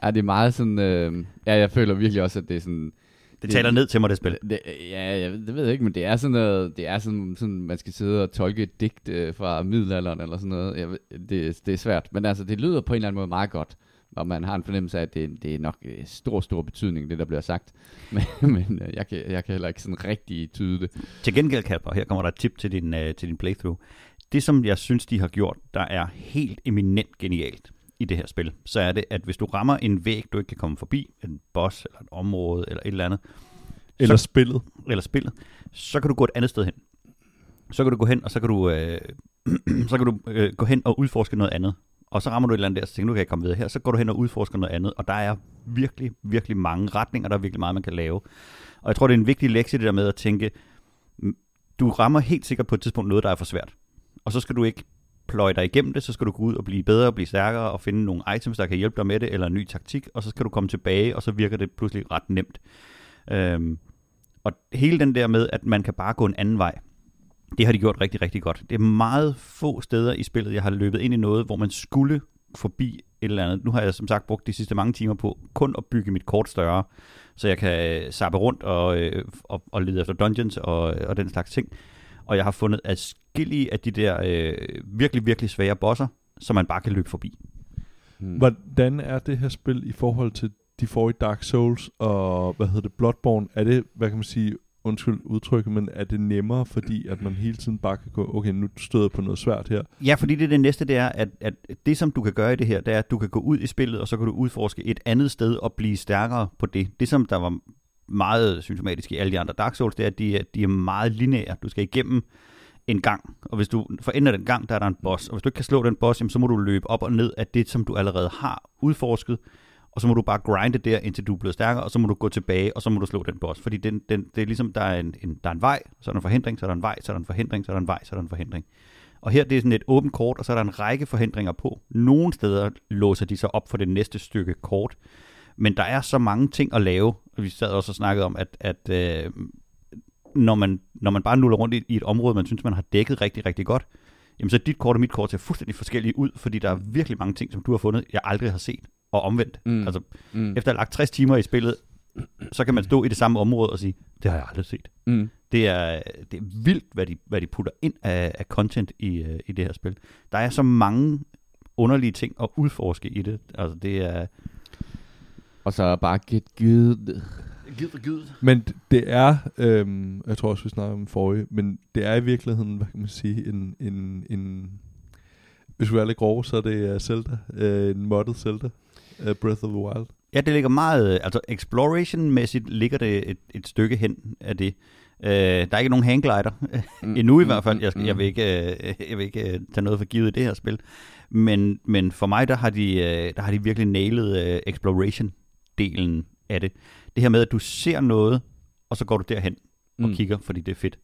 Ja, det er meget sådan... Øh, ja, jeg føler virkelig også, at det er sådan... Det, det taler ned til mig, det spil. Det, ja, jeg, det ved jeg ikke, men det er sådan noget... Det er sådan, sådan man skal sidde og tolke et digt øh, fra middelalderen eller sådan noget. Jeg, det, det er svært, men altså, det lyder på en eller anden måde meget godt, og man har en fornemmelse af, at det, det er nok stor, stor betydning, det der bliver sagt. Men, men jeg, kan, jeg kan heller ikke sådan rigtig tyde det. Til gengæld, Kasper, her kommer der et tip til din, øh, til din playthrough. Det, som jeg synes, de har gjort, der er helt eminent genialt i det her spil, så er det, at hvis du rammer en væg, du ikke kan komme forbi, en boss eller et område eller et eller andet, eller så, spillet, eller spillet, så kan du gå et andet sted hen. Så kan du gå hen, og så kan du, øh, så kan du øh, gå hen og udforske noget andet. og så rammer du et eller andet der, så tænker du, kan jeg komme videre her, så går du hen og udforsker noget andet, og der er virkelig, virkelig mange retninger, der er virkelig meget, man kan lave. Og jeg tror, det er en vigtig lektie, det der med at tænke, du rammer helt sikkert på et tidspunkt noget, der er for svært, og så skal du ikke pløje dig igennem det, så skal du gå ud og blive bedre og blive stærkere og finde nogle items, der kan hjælpe dig med det, eller en ny taktik, og så skal du komme tilbage, og så virker det pludselig ret nemt. Øhm, og hele den der med, at man kan bare gå en anden vej, det har de gjort rigtig, rigtig godt. Det er meget få steder i spillet, jeg har løbet ind i noget, hvor man skulle forbi et eller andet. Nu har jeg som sagt brugt de sidste mange timer på kun at bygge mit kort større, så jeg kan zappe rundt og, og, og lede efter dungeons og, og den slags ting. Og jeg har fundet adskillige af de der øh, virkelig, virkelig svære bosser, som man bare kan løbe forbi. Hmm. Hvordan er det her spil i forhold til de forrige Dark Souls og, hvad hedder det, Bloodborne? Er det, hvad kan man sige, undskyld udtrykket, men er det nemmere, fordi at man hele tiden bare kan gå, okay, nu støder på noget svært her? Ja, fordi det, det næste, det er, at, at det, som du kan gøre i det her, det er, at du kan gå ud i spillet, og så kan du udforske et andet sted og blive stærkere på det. Det, som der var meget symptomatisk i alle de andre Dark Souls, det er, at de er, de er meget lineære. Du skal igennem en gang, og hvis du forender den gang, der er der en boss, og hvis du ikke kan slå den boss, jamen, så må du løbe op og ned af det, som du allerede har udforsket, og så må du bare grinde der, indtil du er blevet stærkere, og så må du gå tilbage, og så må du slå den boss, fordi den, den, det er ligesom, der er en, en, der er en vej, så er der en forhindring, så er der en vej, så er der en forhindring, så er der en vej, så er der en forhindring. Og her det er sådan et åbent kort, og så er der en række forhindringer på. Nogle steder låser de sig op for det næste stykke kort, men der er så mange ting at lave. Vi sad også og snakkede om, at, at øh, når, man, når man bare nuller rundt i, i et område, man synes, man har dækket rigtig, rigtig godt, jamen så dit kort og mit kort ser fuldstændig forskellige ud, fordi der er virkelig mange ting, som du har fundet, jeg aldrig har set, og omvendt. Mm. Altså, mm. Efter at have lagt tres timer i spillet, så kan man stå i det samme område og sige, det har jeg aldrig set. Mm. Det, er, det er vildt, hvad de, hvad de putter ind af, af content i, i det her spil. Der er så mange underlige ting at udforske i det. Altså, det er... Og så bare get good. Get good. Men det er, øhm, jeg tror også, vi snakker om forrige, men det er i virkeligheden, hvad kan man sige, en, en, en hvis vi er lidt grove, så er det Zelda, øh, en modded Zelda, uh, Breath of the Wild. Ja, det ligger meget, altså exploration-mæssigt ligger det et, et stykke hen af det. Øh, der er ikke nogen hangglider, mm, endnu i hvert fald. Jeg, jeg vil ikke, øh, jeg vil ikke øh, tage noget for givet i det her spil. Men, men for mig, der har de, øh, der har de virkelig nailet øh, exploration delen af det. Det her med, at du ser noget, og så går du derhen og mm. kigger, fordi det er fedt.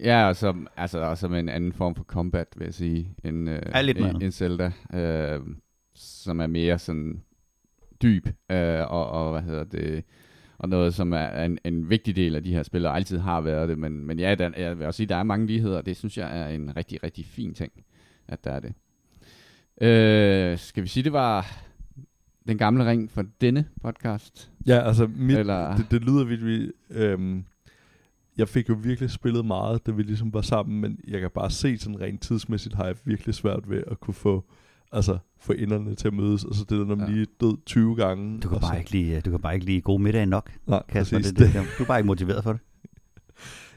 Ja, og som, altså også med en anden form for combat, vil jeg sige, end, øh, en, en Zelda, øh, som er mere sådan dyb, øh, og, og hvad hedder det, og noget, som er en, en vigtig del af de her spil, og altid har været det, men, men ja, der, jeg vil også sige, der er mange ligheder, og det synes jeg er en rigtig, rigtig fin ting, at der er det. Øh, skal vi sige, det var... Den gamle ring for denne podcast. Ja, altså mit, Eller... det, det lyder vildt. Vi, øhm, jeg fik jo virkelig spillet meget, da vi ligesom var sammen, men jeg kan bare se sådan rent tidsmæssigt har jeg virkelig svært ved at kunne få, altså få enderne til at mødes. Altså det der, når man ja. lige død tyve gange. Du kan bare så... ikke lide, du kan bare ikke lide god middag nok. Nej, Kasper, præcis. Det, det, du er bare ikke motiveret for det.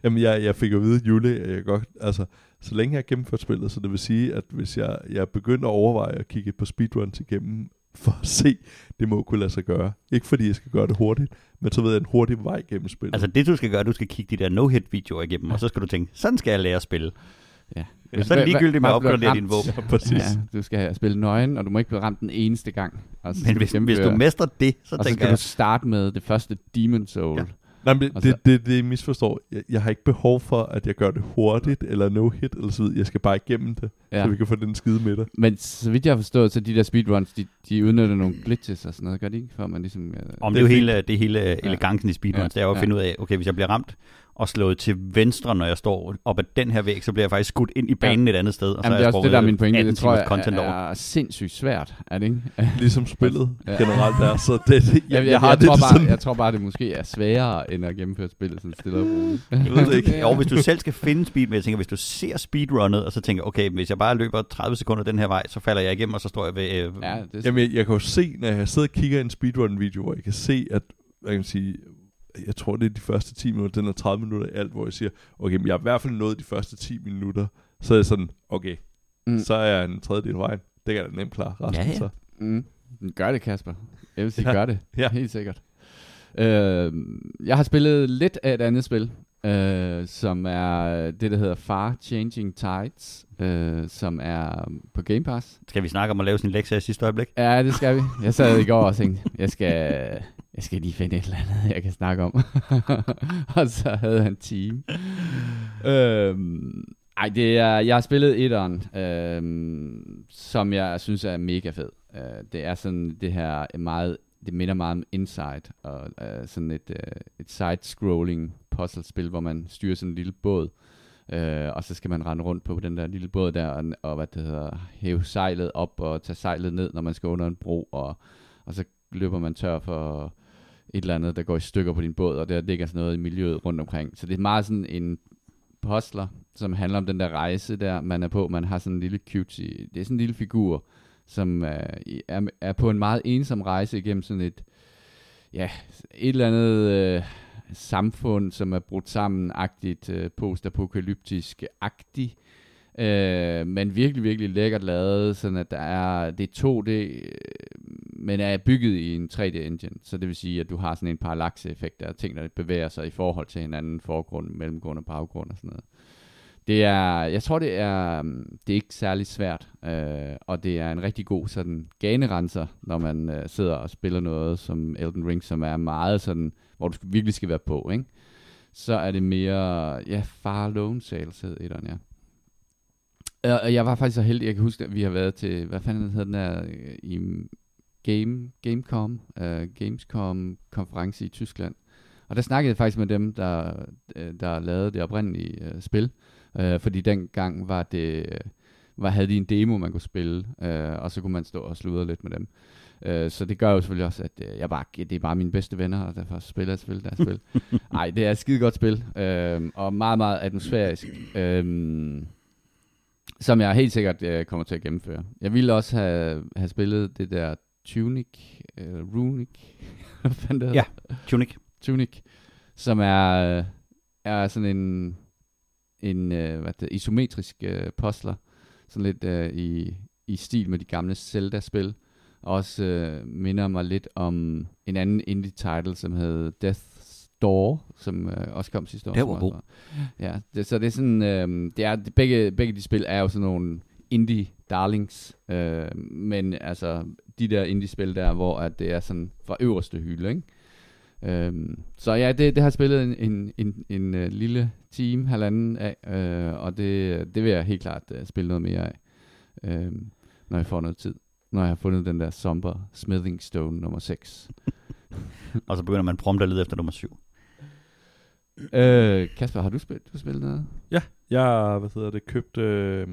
Jamen jeg, jeg fik jo at vide, Jule, at jeg godt, altså så længe jeg har gennemført spillet, så det vil sige, at hvis jeg, jeg begynder at overveje at kigge på speedruns igennem, for at se, det må kunne lade sig gøre. Ikke fordi jeg skal gøre det hurtigt, men så ved jeg en hurtig vej gennem spillet. Altså det du skal gøre, du skal kigge de der no-hit-videoer igennem, ja. Og så skal du tænke, sådan skal jeg lære at spille. Ja. Men sådan ligegyldigt med at opgradere din våben. Ja, præcis. Ja, du skal spille nøgen, og du må ikke blive ramt den eneste gang. Altså, men hvis, hvis du mestrer det, så og tænker jeg... Og så skal jeg... du starte med det første Demon Soul. Ja. Nej, men det, det, det, det misforstår. Jeg, jeg har ikke behov for, at jeg gør det hurtigt, eller no-hit, eller så videre. Jeg skal bare igennem det, ja. Så vi kan få den skide med dig. Men så vidt jeg har forstået, så de der speedruns, de, de udnytter nogle glitches og sådan noget. Gør de ikke, for man ligesom... Ja, Om det, det er jo hele, det hele ja. elegancen i speedruns. Ja. Det er jo at ja. finde ud af, okay, hvis jeg bliver ramt og slået til venstre, når jeg står op ad den her væg, så bliver jeg faktisk skudt ind i banen ja. et andet sted. Og Jamen, så det er også det, der er min pointe. Det tror jeg er, er sindssygt svært, er det ikke? Ligesom spillet ja. generelt er. Så det, jeg, jeg, jeg, jeg, jeg, det, tror bare, jeg tror bare, det måske er sværere, end at gennemføre spillet sådan stille og roligt. Jeg ved ikke. Jo, hvis du selv skal finde speed, men jeg tænker, hvis du ser speedrunnet, og så tænker, okay, hvis jeg bare løber tredive sekunder den her vej, så falder jeg igennem, og så står jeg ved... Øh, ja, det Jamen, jeg, jeg kan jo se, når jeg sidder og kigger i en speedrun-video, hvor jeg kan se, at, jeg kan sige... Jeg tror, det er de første ti minutter, den er tredive minutter i alt, hvor jeg siger, okay, men jeg har i hvert fald nået de første ti minutter. Så er jeg sådan, okay, mm. så er jeg en tredjedel af vejen. Det kan jeg da nemt klare resten. Ja, ja. Så. Mm. Gør det, Kasper. Jeg vil sige, ja. gør det. Ja. Helt sikkert. Øh, jeg har spillet lidt af et andet spil, øh, som er det, der hedder Far Changing Tides, øh, som er på Game Pass. Skal vi snakke om at lave sin lektie i sidste øjeblik? Ja, det skal vi. Jeg sad i går og tænkte, jeg skal... Jeg skal lige finde et eller andet, jeg kan snakke om. Og så havde han team. øhm, ej, det er, jeg har spillet etteren, øhm, som jeg synes er mega fed. Øh, det er sådan det her meget, det minder meget om Inside, og øh, sådan et, øh, et side-scrolling puzzlespil, hvor man styrer sådan en lille båd, øh, og så skal man rende rundt på den der lille båd der, og, og hvad det hedder, hæve sejlet op og tage sejlet ned, når man skal under en bro, og, og så løber man tør for et eller andet, der går i stykker på din båd, og der ligger sådan noget i miljøet rundt omkring. Så det er meget sådan en postler, som handler om den der rejse der, man er på. Man har sådan en lille cutie, det er sådan en lille figur, som er, er på en meget ensom rejse igennem sådan et, ja, et eller andet øh, samfund, som er brudt sammen-agtigt, øh, post-apokalyptisk-agtigt. Øh, men virkelig, virkelig lækkert lavet, sådan at der er, det er to D, men er bygget i en tre D engine, så det vil sige, at du har sådan en parallax-effekt, der er ting, der bevæger sig i forhold til hinanden, forgrund, mellemgrund og baggrund og sådan noget. Det er, jeg tror, det er, det er ikke særlig svært, øh, og det er en rigtig god sådan ganerenser, når man øh, sidder og spiller noget som Elden Ring, som er meget sådan, hvor du virkelig skal være på, ikke? Så er det mere, ja, Far Lone Sales hed etteren, ja. Og jeg var faktisk så heldig, jeg kan huske, at vi har været til, hvad fanden hedder den der, i Game, Gamecom, uh, Gamescom-konference i Tyskland. Og der snakkede jeg faktisk med dem, der, der lavede det oprindelige uh, spil, uh, fordi dengang var det, var, havde de en demo, man kunne spille, uh, og så kunne man stå og sludre lidt med dem. Uh, så det gør jo selvfølgelig også, at uh, jeg bare, det er bare mine bedste venner, og derfor spiller jeg spil, der spil. Nej, det er et skide godt spil, uh, og meget, meget atmosfærisk. Uh, Som jeg helt sikkert øh, kommer til at gennemføre. Jeg ville også have, have spillet det der Tunic, øh, Runic, hvad fanden det hedder? Ja, Tunic. Tunic, som er, er sådan en, en øh, hvad det, isometrisk øh, puzzler, sådan lidt øh, i, i stil med de gamle Zelda-spil. Også øh, minder mig lidt om en anden indie-title, som hed Death's Door, som øh, også kom sidste år. Det var god. Ja, det, så det er sådan, øh, det er, det, begge, begge de spil er jo sådan nogle indie darlings, øh, men altså de der indie spil der, hvor at det er sådan fra øverste hylde, ikke? Øh, så ja, det, det har spillet en, en, en, en, en lille time, halvanden af, øh, og det, det vil jeg helt klart uh, spille noget mere af, øh, når jeg får noget tid. Når jeg har fundet den der somber Smithing Stone nummer seks. Og så begynder man prompt at lede efter nummer syv. Øh, Kasper, har du spillet, du spillet noget? Ja, jeg, hvad hedder det, købte øh,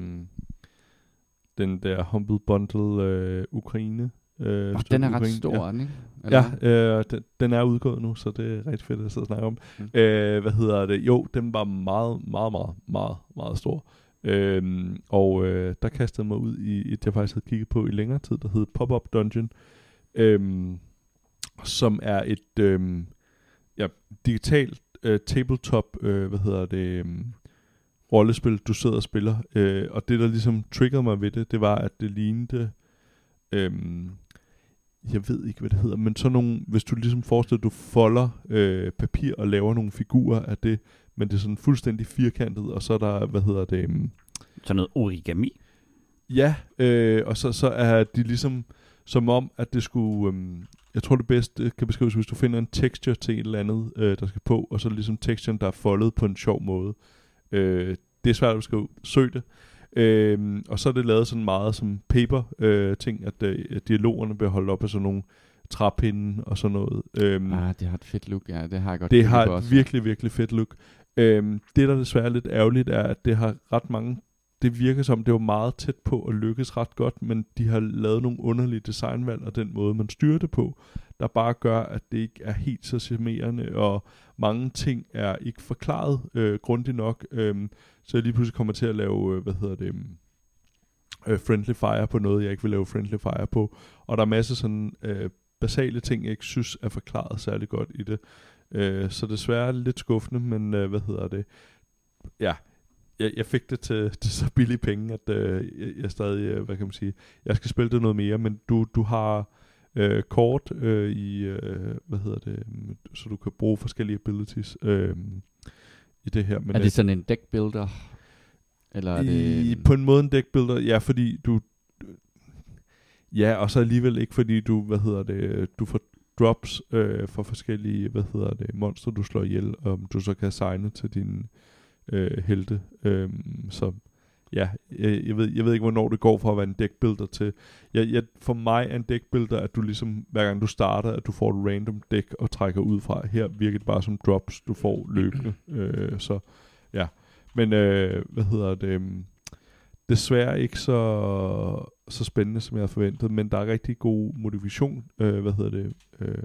den der Humble Bundle øh, Ukraine. Øh, oh, den er Ukraine. Ret stor, ja. Ikke? Eller? Ja, øh, den, den er udgået nu, så det er rigtig fedt at sidde og snakke om. Mm. Øh, hvad hedder det? Jo, den var meget, meget, meget, meget, meget stor. Øh, og øh, der kastede mig ud i et, jeg faktisk havde kigget på i længere tid, der hed Pop-Up Dungeon, øh, som er et øh, ja, digitalt Uh, tabletop, uh, hvad hedder det, um, rollespil, du sidder og spiller, uh, og det der ligesom triggerede mig ved det, det var at det lignede, um, jeg ved ikke hvad det hedder, men sådan nogle, hvis du ligesom forestiller, du folder uh, papir og laver nogle figurer af det, men det er sådan fuldstændig firkantet, og så er der, hvad hedder det, um, sådan noget origami. Ja, uh, og så, så er de ligesom som om at det skulle, um, jeg tror det bedste kan beskrives, hvis du finder en texture til et eller andet, øh, der skal på, og så ligesom texturen, der er foldet på en sjov måde. Øh, det er svært at beskrive. Søg det. Øh, og så er det lavet sådan meget som paper-ting, øh, at øh, dialogerne bliver holdt op af sådan nogle træpinde og sådan noget. Øh, ah, det har et fedt look, ja. Det har jeg godt. Det har et virkelig, virkelig fedt look. Øh, det, der desværre er lidt ærgerligt, er, at det har ret mange... Det virker som, det var meget tæt på at lykkes ret godt, men de har lavet nogle underlige designvalg, og den måde, man styrer det på, der bare gør, at det ikke er helt så charmerende, og mange ting er ikke forklaret øh, grundigt nok, øh, så jeg lige pludselig kommer til at lave, øh, hvad hedder det, øh, friendly fire på noget, jeg ikke vil lave friendly fire på, og der er masser sådan øh, basale ting, jeg ikke synes er forklaret særlig godt i det, øh, så desværre lidt skuffende, men øh, hvad hedder det, ja, jeg fik det til, til så billige penge, at øh, jeg stadig, øh, hvad kan man sige, jeg skal spille det noget mere, men du, du har øh, kort øh, i, øh, hvad hedder det, så du kan bruge forskellige abilities øh, i det her. Men er det sådan en deckbuilder? Eller er det i, på en måde en deckbuilder, ja, fordi du... Ja, og så alligevel ikke, fordi du, hvad hedder det, du får drops øh, fra forskellige, hvad hedder det, monster, du slår ihjel, og du så kan signe til dine øh, helte. Øh, så ja, jeg, jeg, ved, jeg ved ikke, hvornår det går fra at være en deckbuilder til. Jeg, jeg, for mig er en deckbuilder, at du ligesom, hver gang du starter, at du får et random dæk og trækker ud fra. Her virker det bare som drops, du får løbende. Øh, så ja, men øh, hvad hedder det... Desværre ikke så, så spændende, som jeg havde forventet, men der er rigtig god motivation. Øh, hvad hedder det? Øh,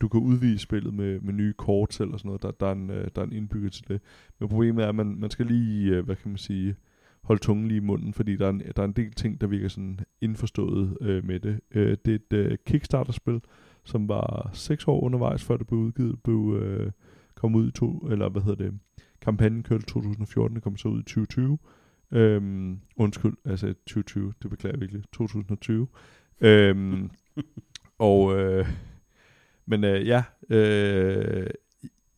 du kan udvide spillet med, med nye kort eller sådan noget. Der, der, er en, der er en indbygget til det. Men problemet er, at man, man skal lige, hvad kan man sige, holde tungen lige i munden, fordi der er en, der er en del ting, der virker sådan indforstået øh, med det. Øh, det er et øh, Kickstarter-spil, som var seks år undervejs, før det blev udgivet, blev øh, kom ud i to, eller hvad hedder det? Kampagnen kørte tyve fjorten, det kom så ud i tyve tyve. Øhm, undskyld, altså tyve tyve, det beklager jeg virkelig, tyve tyve. Øhm, og øh, men øh, ja, øh,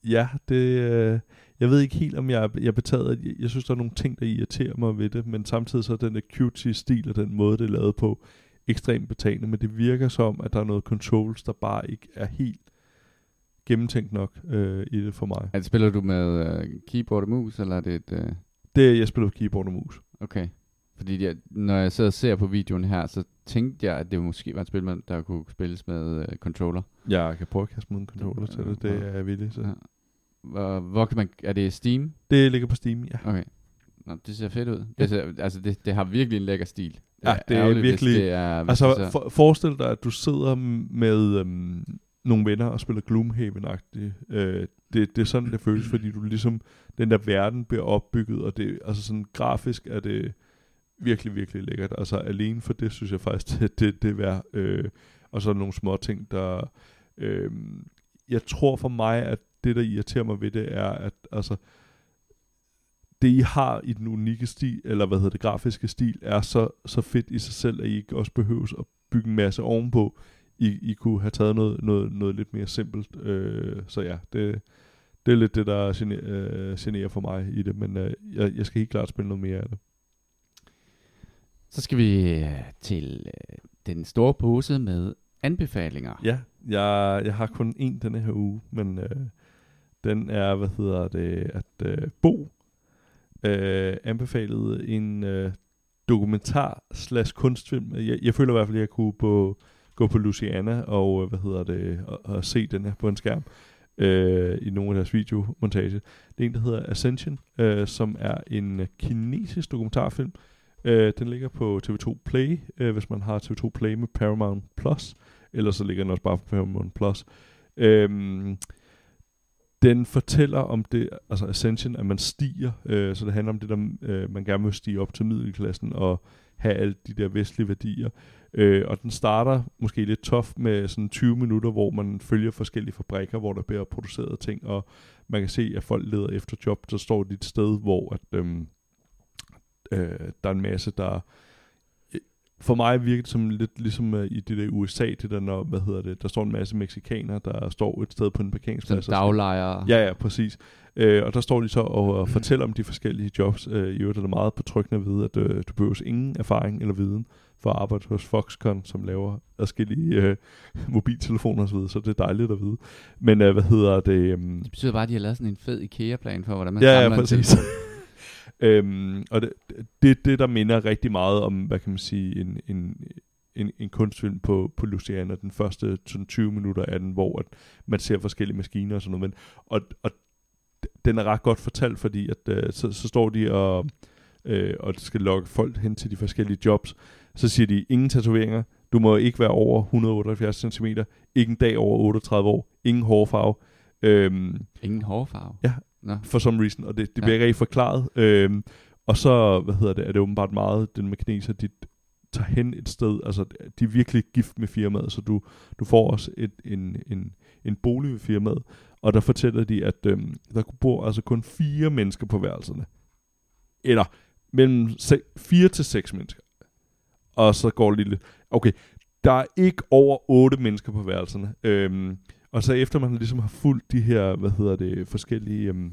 ja, det, øh, jeg ved ikke helt om jeg jeg betaget, jeg, jeg synes der er nogle ting der irriterer mig ved det, men samtidig så er den der cutie stil og den måde det er lavet på ekstremt betagende, men det virker som at der er noget controls der bare ikke er helt gennemtænkt nok øh, i det for mig. Altså, spiller du med øh, keyboard og mus, eller er det et øh Det, jeg spiller på keyboard og mus. Okay. Fordi jeg, når jeg sidder og ser på videoen her, så tænkte jeg, at det måske var et spil, der kunne spilles med uh, controller. Ja, jeg kan prøve at kaste med en controller til det. Det er jeg villig til. Ja. Hvor, hvor kan man, er det Steam? Det ligger på Steam, ja. Okay. Nå, det ser fedt ud. Det ser, altså, det, det har virkelig en lækker stil. Det ja, det er virkelig... Det er, altså, for, forestil dig, at du sidder med øhm, nogle venner og spiller Gloomhaven-agtigt. Øh, Det, det er sådan, det føles, fordi du ligesom, den der verden bliver opbygget, og det, altså sådan grafisk er det virkelig, virkelig lækkert. Altså alene for det, synes jeg faktisk, det, det, det er værd. Øh, og så nogle små ting, der, øh, jeg tror for mig, at det, der irriterer mig ved det, er, at altså, det I har i den unikke stil, eller hvad hedder det, grafiske stil, er så, så fedt i sig selv, at I ikke også behøves at bygge en masse ovenpå. I, I kunne have taget noget, noget, noget lidt mere simpelt. Øh, så ja, det, det er lidt det, der gener, øh, generer for mig i det, men øh, jeg, jeg skal helt klart spille noget mere af det. Så skal vi til øh, den store pose med anbefalinger. Ja, jeg, jeg har kun én denne her uge, men øh, den er, hvad hedder det, at øh, Bo øh, anbefalede en øh, dokumentar slash kunstfilm. Jeg, jeg føler i hvert fald, at jeg kunne på... gå på Luciana og, hvad hedder det, og, og se den her på en skærm øh, i nogle af deres videomontage. Det er en, der hedder Ascension, øh, som er en kinesisk dokumentarfilm. Øh, den ligger på T V to Play, øh, hvis man har T V to Play med Paramount Plus, ellers så ligger den også bare på Paramount Plus. Øh, den fortæller om det, altså Ascension, at man stiger, øh, så det handler om det, der øh, man gerne vil stige op til middelklassen og have alle de der vestlige værdier. Øh, og den starter måske lidt tough med sådan tyve minutter, hvor man følger forskellige fabrikker, hvor der bliver produceret ting, og man kan se, at folk leder efter job. Så står det et sted, hvor at, øhm, øh, der er en masse, der... For mig virker det som lidt ligesom uh, i det der U S A, det der, når, hvad hedder det, der står en masse mexikanere, der står et sted på en parkeringsplads. Som daglejere. Ja, ja, præcis. Øh, og der står de så og, og fortæller om de forskellige jobs. Øh, I øvrigt er det meget betryggende at vide, at øh, du behøver ingen erfaring eller viden for at arbejde hos Foxconn, som laver forskellige øh, mobiltelefoner osv., så det er dejligt at vide. Men øh, hvad hedder det? Øh... Det betyder bare, at de har lavet sådan en fed IKEA-plan for, hvordan man ja, samler ja, præcis. Øhm, og det, det, det der minder rigtig meget om, hvad kan man sige, en, en, en, en kunstfilm på, på Luciana, den første sådan tyve minutter af den, hvor at man ser forskellige maskiner og sådan noget, men, og, og den er ret godt fortalt, fordi at, øh, så, så står de og, øh, og skal lokke folk hen til de forskellige jobs, så siger de, ingen tatoveringer, du må ikke være over et hundrede og otteoghalvfjerds centimeter, ikke en dag over otteogtredive år, ingen hårfarve. Øhm, ingen hårfarve? Ja. Nå. For some reason, og det, det bliver ja. Rigtig forklaret. Øhm, og så, hvad hedder det, er det åbenbart meget, den med kineser, de tager hen et sted, altså de er virkelig gift med firmaet, så du, du får også et, en, en, en bolig ved firmaet, og der fortæller de, at øhm, der bor altså kun fire mennesker på værelserne. Eller mellem se- fire til seks mennesker. Og så går det lige lidt, okay, der er ikke over otte mennesker på værelserne. Øhm, Og så efter man ligesom har fulgt de her, hvad hedder det, forskellige øhm,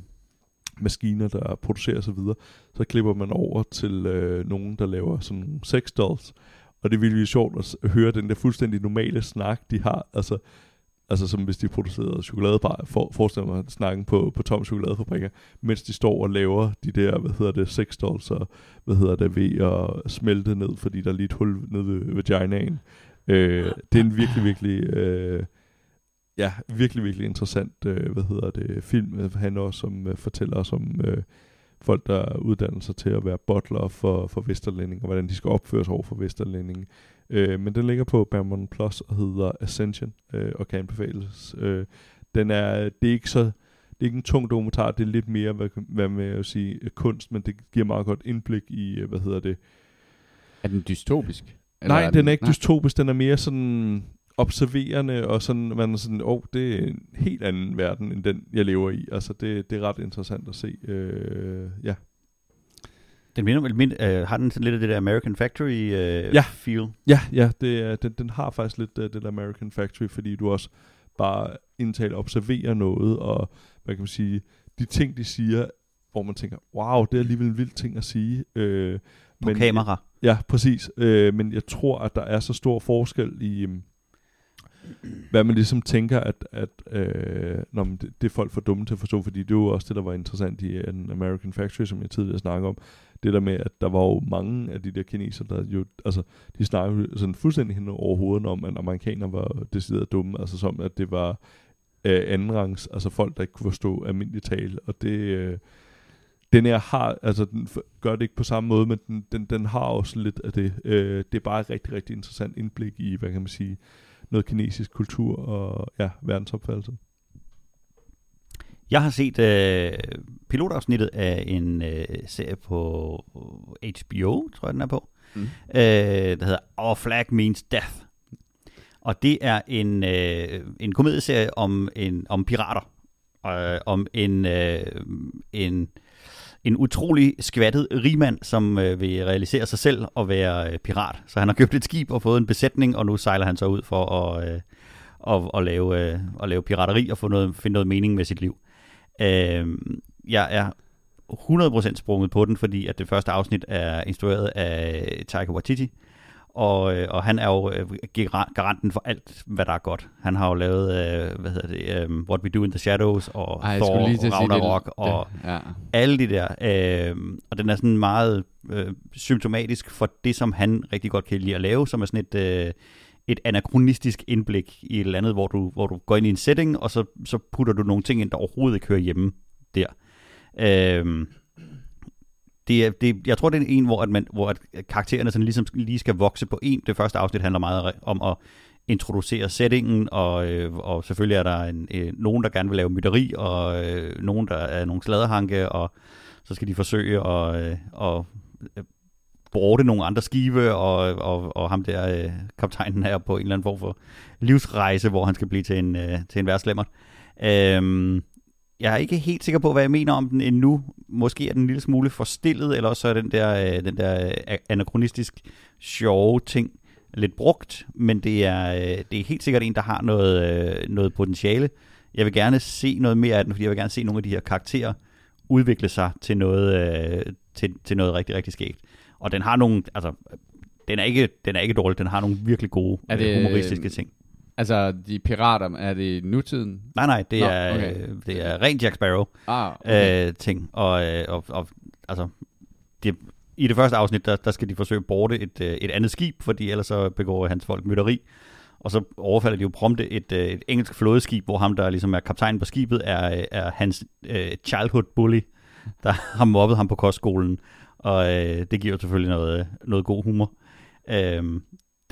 maskiner, der producerer osv., så, så klipper man over til øh, nogen, der laver sådan nogle sex dolls. Og det er virkelig sjovt at høre den der fuldstændig normale snak, de har. Altså, altså som hvis de producerede chokoladebar, for, forestil mig snakken på, på tom chokoladefabrikker, mens de står og laver de der, hvad hedder det, sex dolls, og hvad hedder det, ved at smelte ned, fordi der er lige et hul nede ved vaginaen. Øh, det er en virkelig, virkelig... Øh, Ja, virkelig, virkelig interessant, øh, hvad hedder det, film, han også som øh, fortæller os om øh, folk, der uddanner sig til at være butler for, for vesterlændinge, og hvordan de skal opføre sig over for vesterlændinge. Øh, men den ligger på Paramount Plus og hedder Ascension, øh, og kan anbefales. Øh, den er, det er ikke så, det er ikke en tung dokumentar, det er lidt mere, hvad, hvad med at sige, kunst, men det giver meget godt indblik i, hvad hedder det. Er den dystopisk? Eller nej, er den, den er ikke nej. dystopisk, den er mere sådan... observerende, og sådan, man er sådan, åh, oh, det er en helt anden verden, end den, jeg lever i. Altså, det, det er ret interessant at se. Øh, ja. Den minder, mind, øh, har den sådan lidt af det der American Factory øh, ja. feel? Ja, ja det, den, den har faktisk lidt det der American Factory, fordi du også bare indtalt observerer noget, og hvad kan man sige, de ting, de siger, hvor man tænker, wow, det er alligevel en vild ting at sige. Øh, På men, kamera. Ja, præcis. Øh, men jeg tror, at der er så stor forskel i... hvad man ligesom tænker, at, at øh, nå, men det, det er folk for dumme til at forstå, fordi det var også det, der var interessant i en American Factory, som jeg tidligere snakkede om. Det der med, at der var jo mange af de der kineser, der jo, altså, de snakkede sådan fuldstændig hen over hovedet om, at amerikanere var decideret dumme, altså som, at det var øh, andenrangs, altså folk, der ikke kunne forstå almindelig tale, og det... Øh, Den her har, altså den gør det ikke på samme måde, men den, den, den har også lidt af det. Øh, det er bare et rigtig, rigtig interessant indblik i, hvad kan man sige, noget kinesisk kultur og ja, verdensopfattelse. Jeg har set øh, pilotafsnittet af en øh, serie på H B O, tror jeg den er på, mm. øh, der hedder Our Flag Means Death. Og det er en, øh, en komedieserie om, en, om pirater, øh, om en... Øh, en En utrolig skvattet rigmand, som øh, vil realisere sig selv og være øh, pirat. Så han har købt et skib og fået en besætning, og nu sejler han så ud for at, øh, at, at, lave, øh, at lave pirateri og få noget, finde noget mening med sit liv. Øh, jeg er hundrede procent sprunget på den, fordi at det første afsnit er instrueret af Taika Waititi, og, øh, og han er jo øh, garanten for alt, hvad der er godt. Han har jo lavet, øh, hvad hedder det, øh, What We Do in the Shadows, og Ej, Thor, og Ragnarok, og ja. alle de der. Øh, og den er sådan meget øh, symptomatisk for det, som han rigtig godt kan lide at lave, som er sådan et, øh, et anachronistisk indblik i et eller andet, hvor du, hvor du går ind i en setting, og så, så putter du nogle ting ind, der overhovedet ikke hører hjemme der. Øh, Det er, det, jeg tror, det er en, hvor, at man, hvor at karaktererne sådan ligesom lige skal vokse på en. Det første afsnit handler meget om at introducere settingen, og, øh, og selvfølgelig er der en, øh, nogen, der gerne vil lave mytteri, og øh, nogen, der er nogle sladerhanke, og så skal de forsøge at, øh, at borte nogle andre skibe, og, og, og ham der, øh, kaptajnen her på en eller anden form for livsrejse, hvor han skal blive til en, øh, til en værtslemmer. Øh, Jeg er ikke helt sikker på, hvad jeg mener om den endnu. Måske er den en lille smule forstillet, eller også er den der, den der anachronistisk sjove ting lidt brugt, men det er, det er helt sikkert en, der har noget, noget potentiale. Jeg vil gerne se noget mere af den, fordi jeg vil gerne se nogle af de her karakterer udvikle sig til noget, til, til noget rigtig, rigtig skægt. Og den har nogle, altså, den er ikke, den er ikke dårlig, den har nogle virkelig gode det, humoristiske ting. Altså, de pirater, er det nutiden? Nej, nej, det, Nå, er, okay. det er rent Jack Sparrow-ting. Ah, okay. øh, og, og, og altså, det, i det første afsnit, der, der skal de forsøge at borte et, et andet skib, fordi ellers så begår hans folk mytteri. Og så overfalder de jo prompte et, et engelsk flådeskib, hvor ham, der ligesom er kaptajn på skibet, er, er hans øh, childhood bully, der har mobbet ham på kostskolen. Og øh, det giver jo selvfølgelig noget, noget god humor. Øh,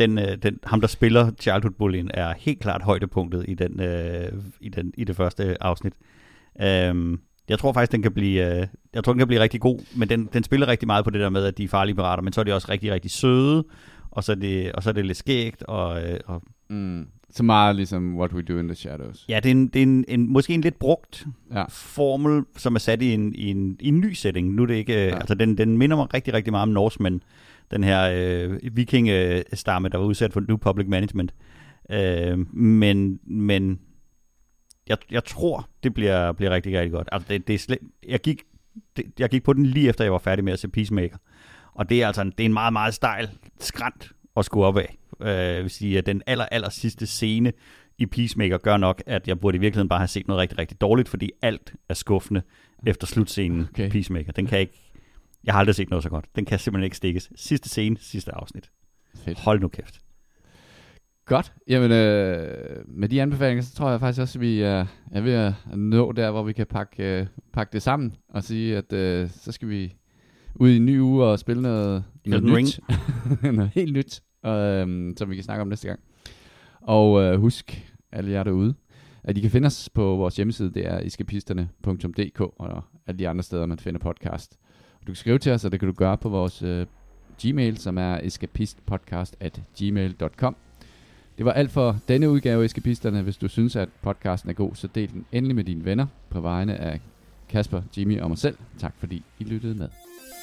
Den, den, ham, der spiller Childhood Bullyen, er helt klart højdepunktet i, den, øh, i, den, i det første afsnit. Øhm, jeg tror faktisk, den kan blive, øh, jeg tror, den kan blive rigtig god, men den, den spiller rigtig meget på det der med, at de er farlige pirater, men så er de også rigtig, rigtig søde, og så er det, og så er det lidt skægt. Og, øh, og mm. Så meget ligesom What We Do in the Shadows. Ja, det er, en, det er en, en, måske en lidt brugt ja. formel, som er sat i en, i en, i en ny setting. Nu er det ikke, øh, ja. altså, den, den minder mig rigtig, rigtig meget om Norsemen. Den her øh, vikingestamme, der var udsat for New Public Management. Øh, men men jeg, jeg tror, det bliver, bliver rigtig, rigtig godt. Altså, det, det er slet, jeg gik det, jeg gik på den lige efter, jeg var færdig med at se Peacemaker. Og det er altså en, det er en meget, meget stejl skrant at skulle op af. Øh, jeg vil sige, at den aller, aller sidste scene i Peacemaker gør nok, at jeg burde i virkeligheden bare have set noget rigtig, rigtig dårligt, fordi alt er skuffende efter slutscenen okay. Peacemaker. Den kan ikke... Jeg har aldrig set noget så godt. Den kan simpelthen ikke stikkes. Sidste scene, sidste afsnit. Fedt. Hold nu kæft. Godt. Jamen, øh, med de anbefalinger, så tror jeg faktisk også, at vi er, er ved at nå der, hvor vi kan pakke, øh, pakke det sammen og sige, at øh, så skal vi ud i en ny uge og spille noget, noget nyt. Noget helt nyt, og, øh, som vi kan snakke om næste gang. Og øh, husk, alle jer derude, at I kan finde os på vores hjemmeside, det er eskapisterne punktum d k, og alle de andre steder, man finder podcast. Du kan skrive til os, og det kan du gøre på vores øh, Gmail, som er eskapistpodcast at gmail punktum com. Det var alt for denne udgave af Eskapisterne. Hvis du synes, at podcasten er god, så del den endelig med dine venner. På vegne af Kasper, Jimmy og mig selv. Tak fordi I lyttede med.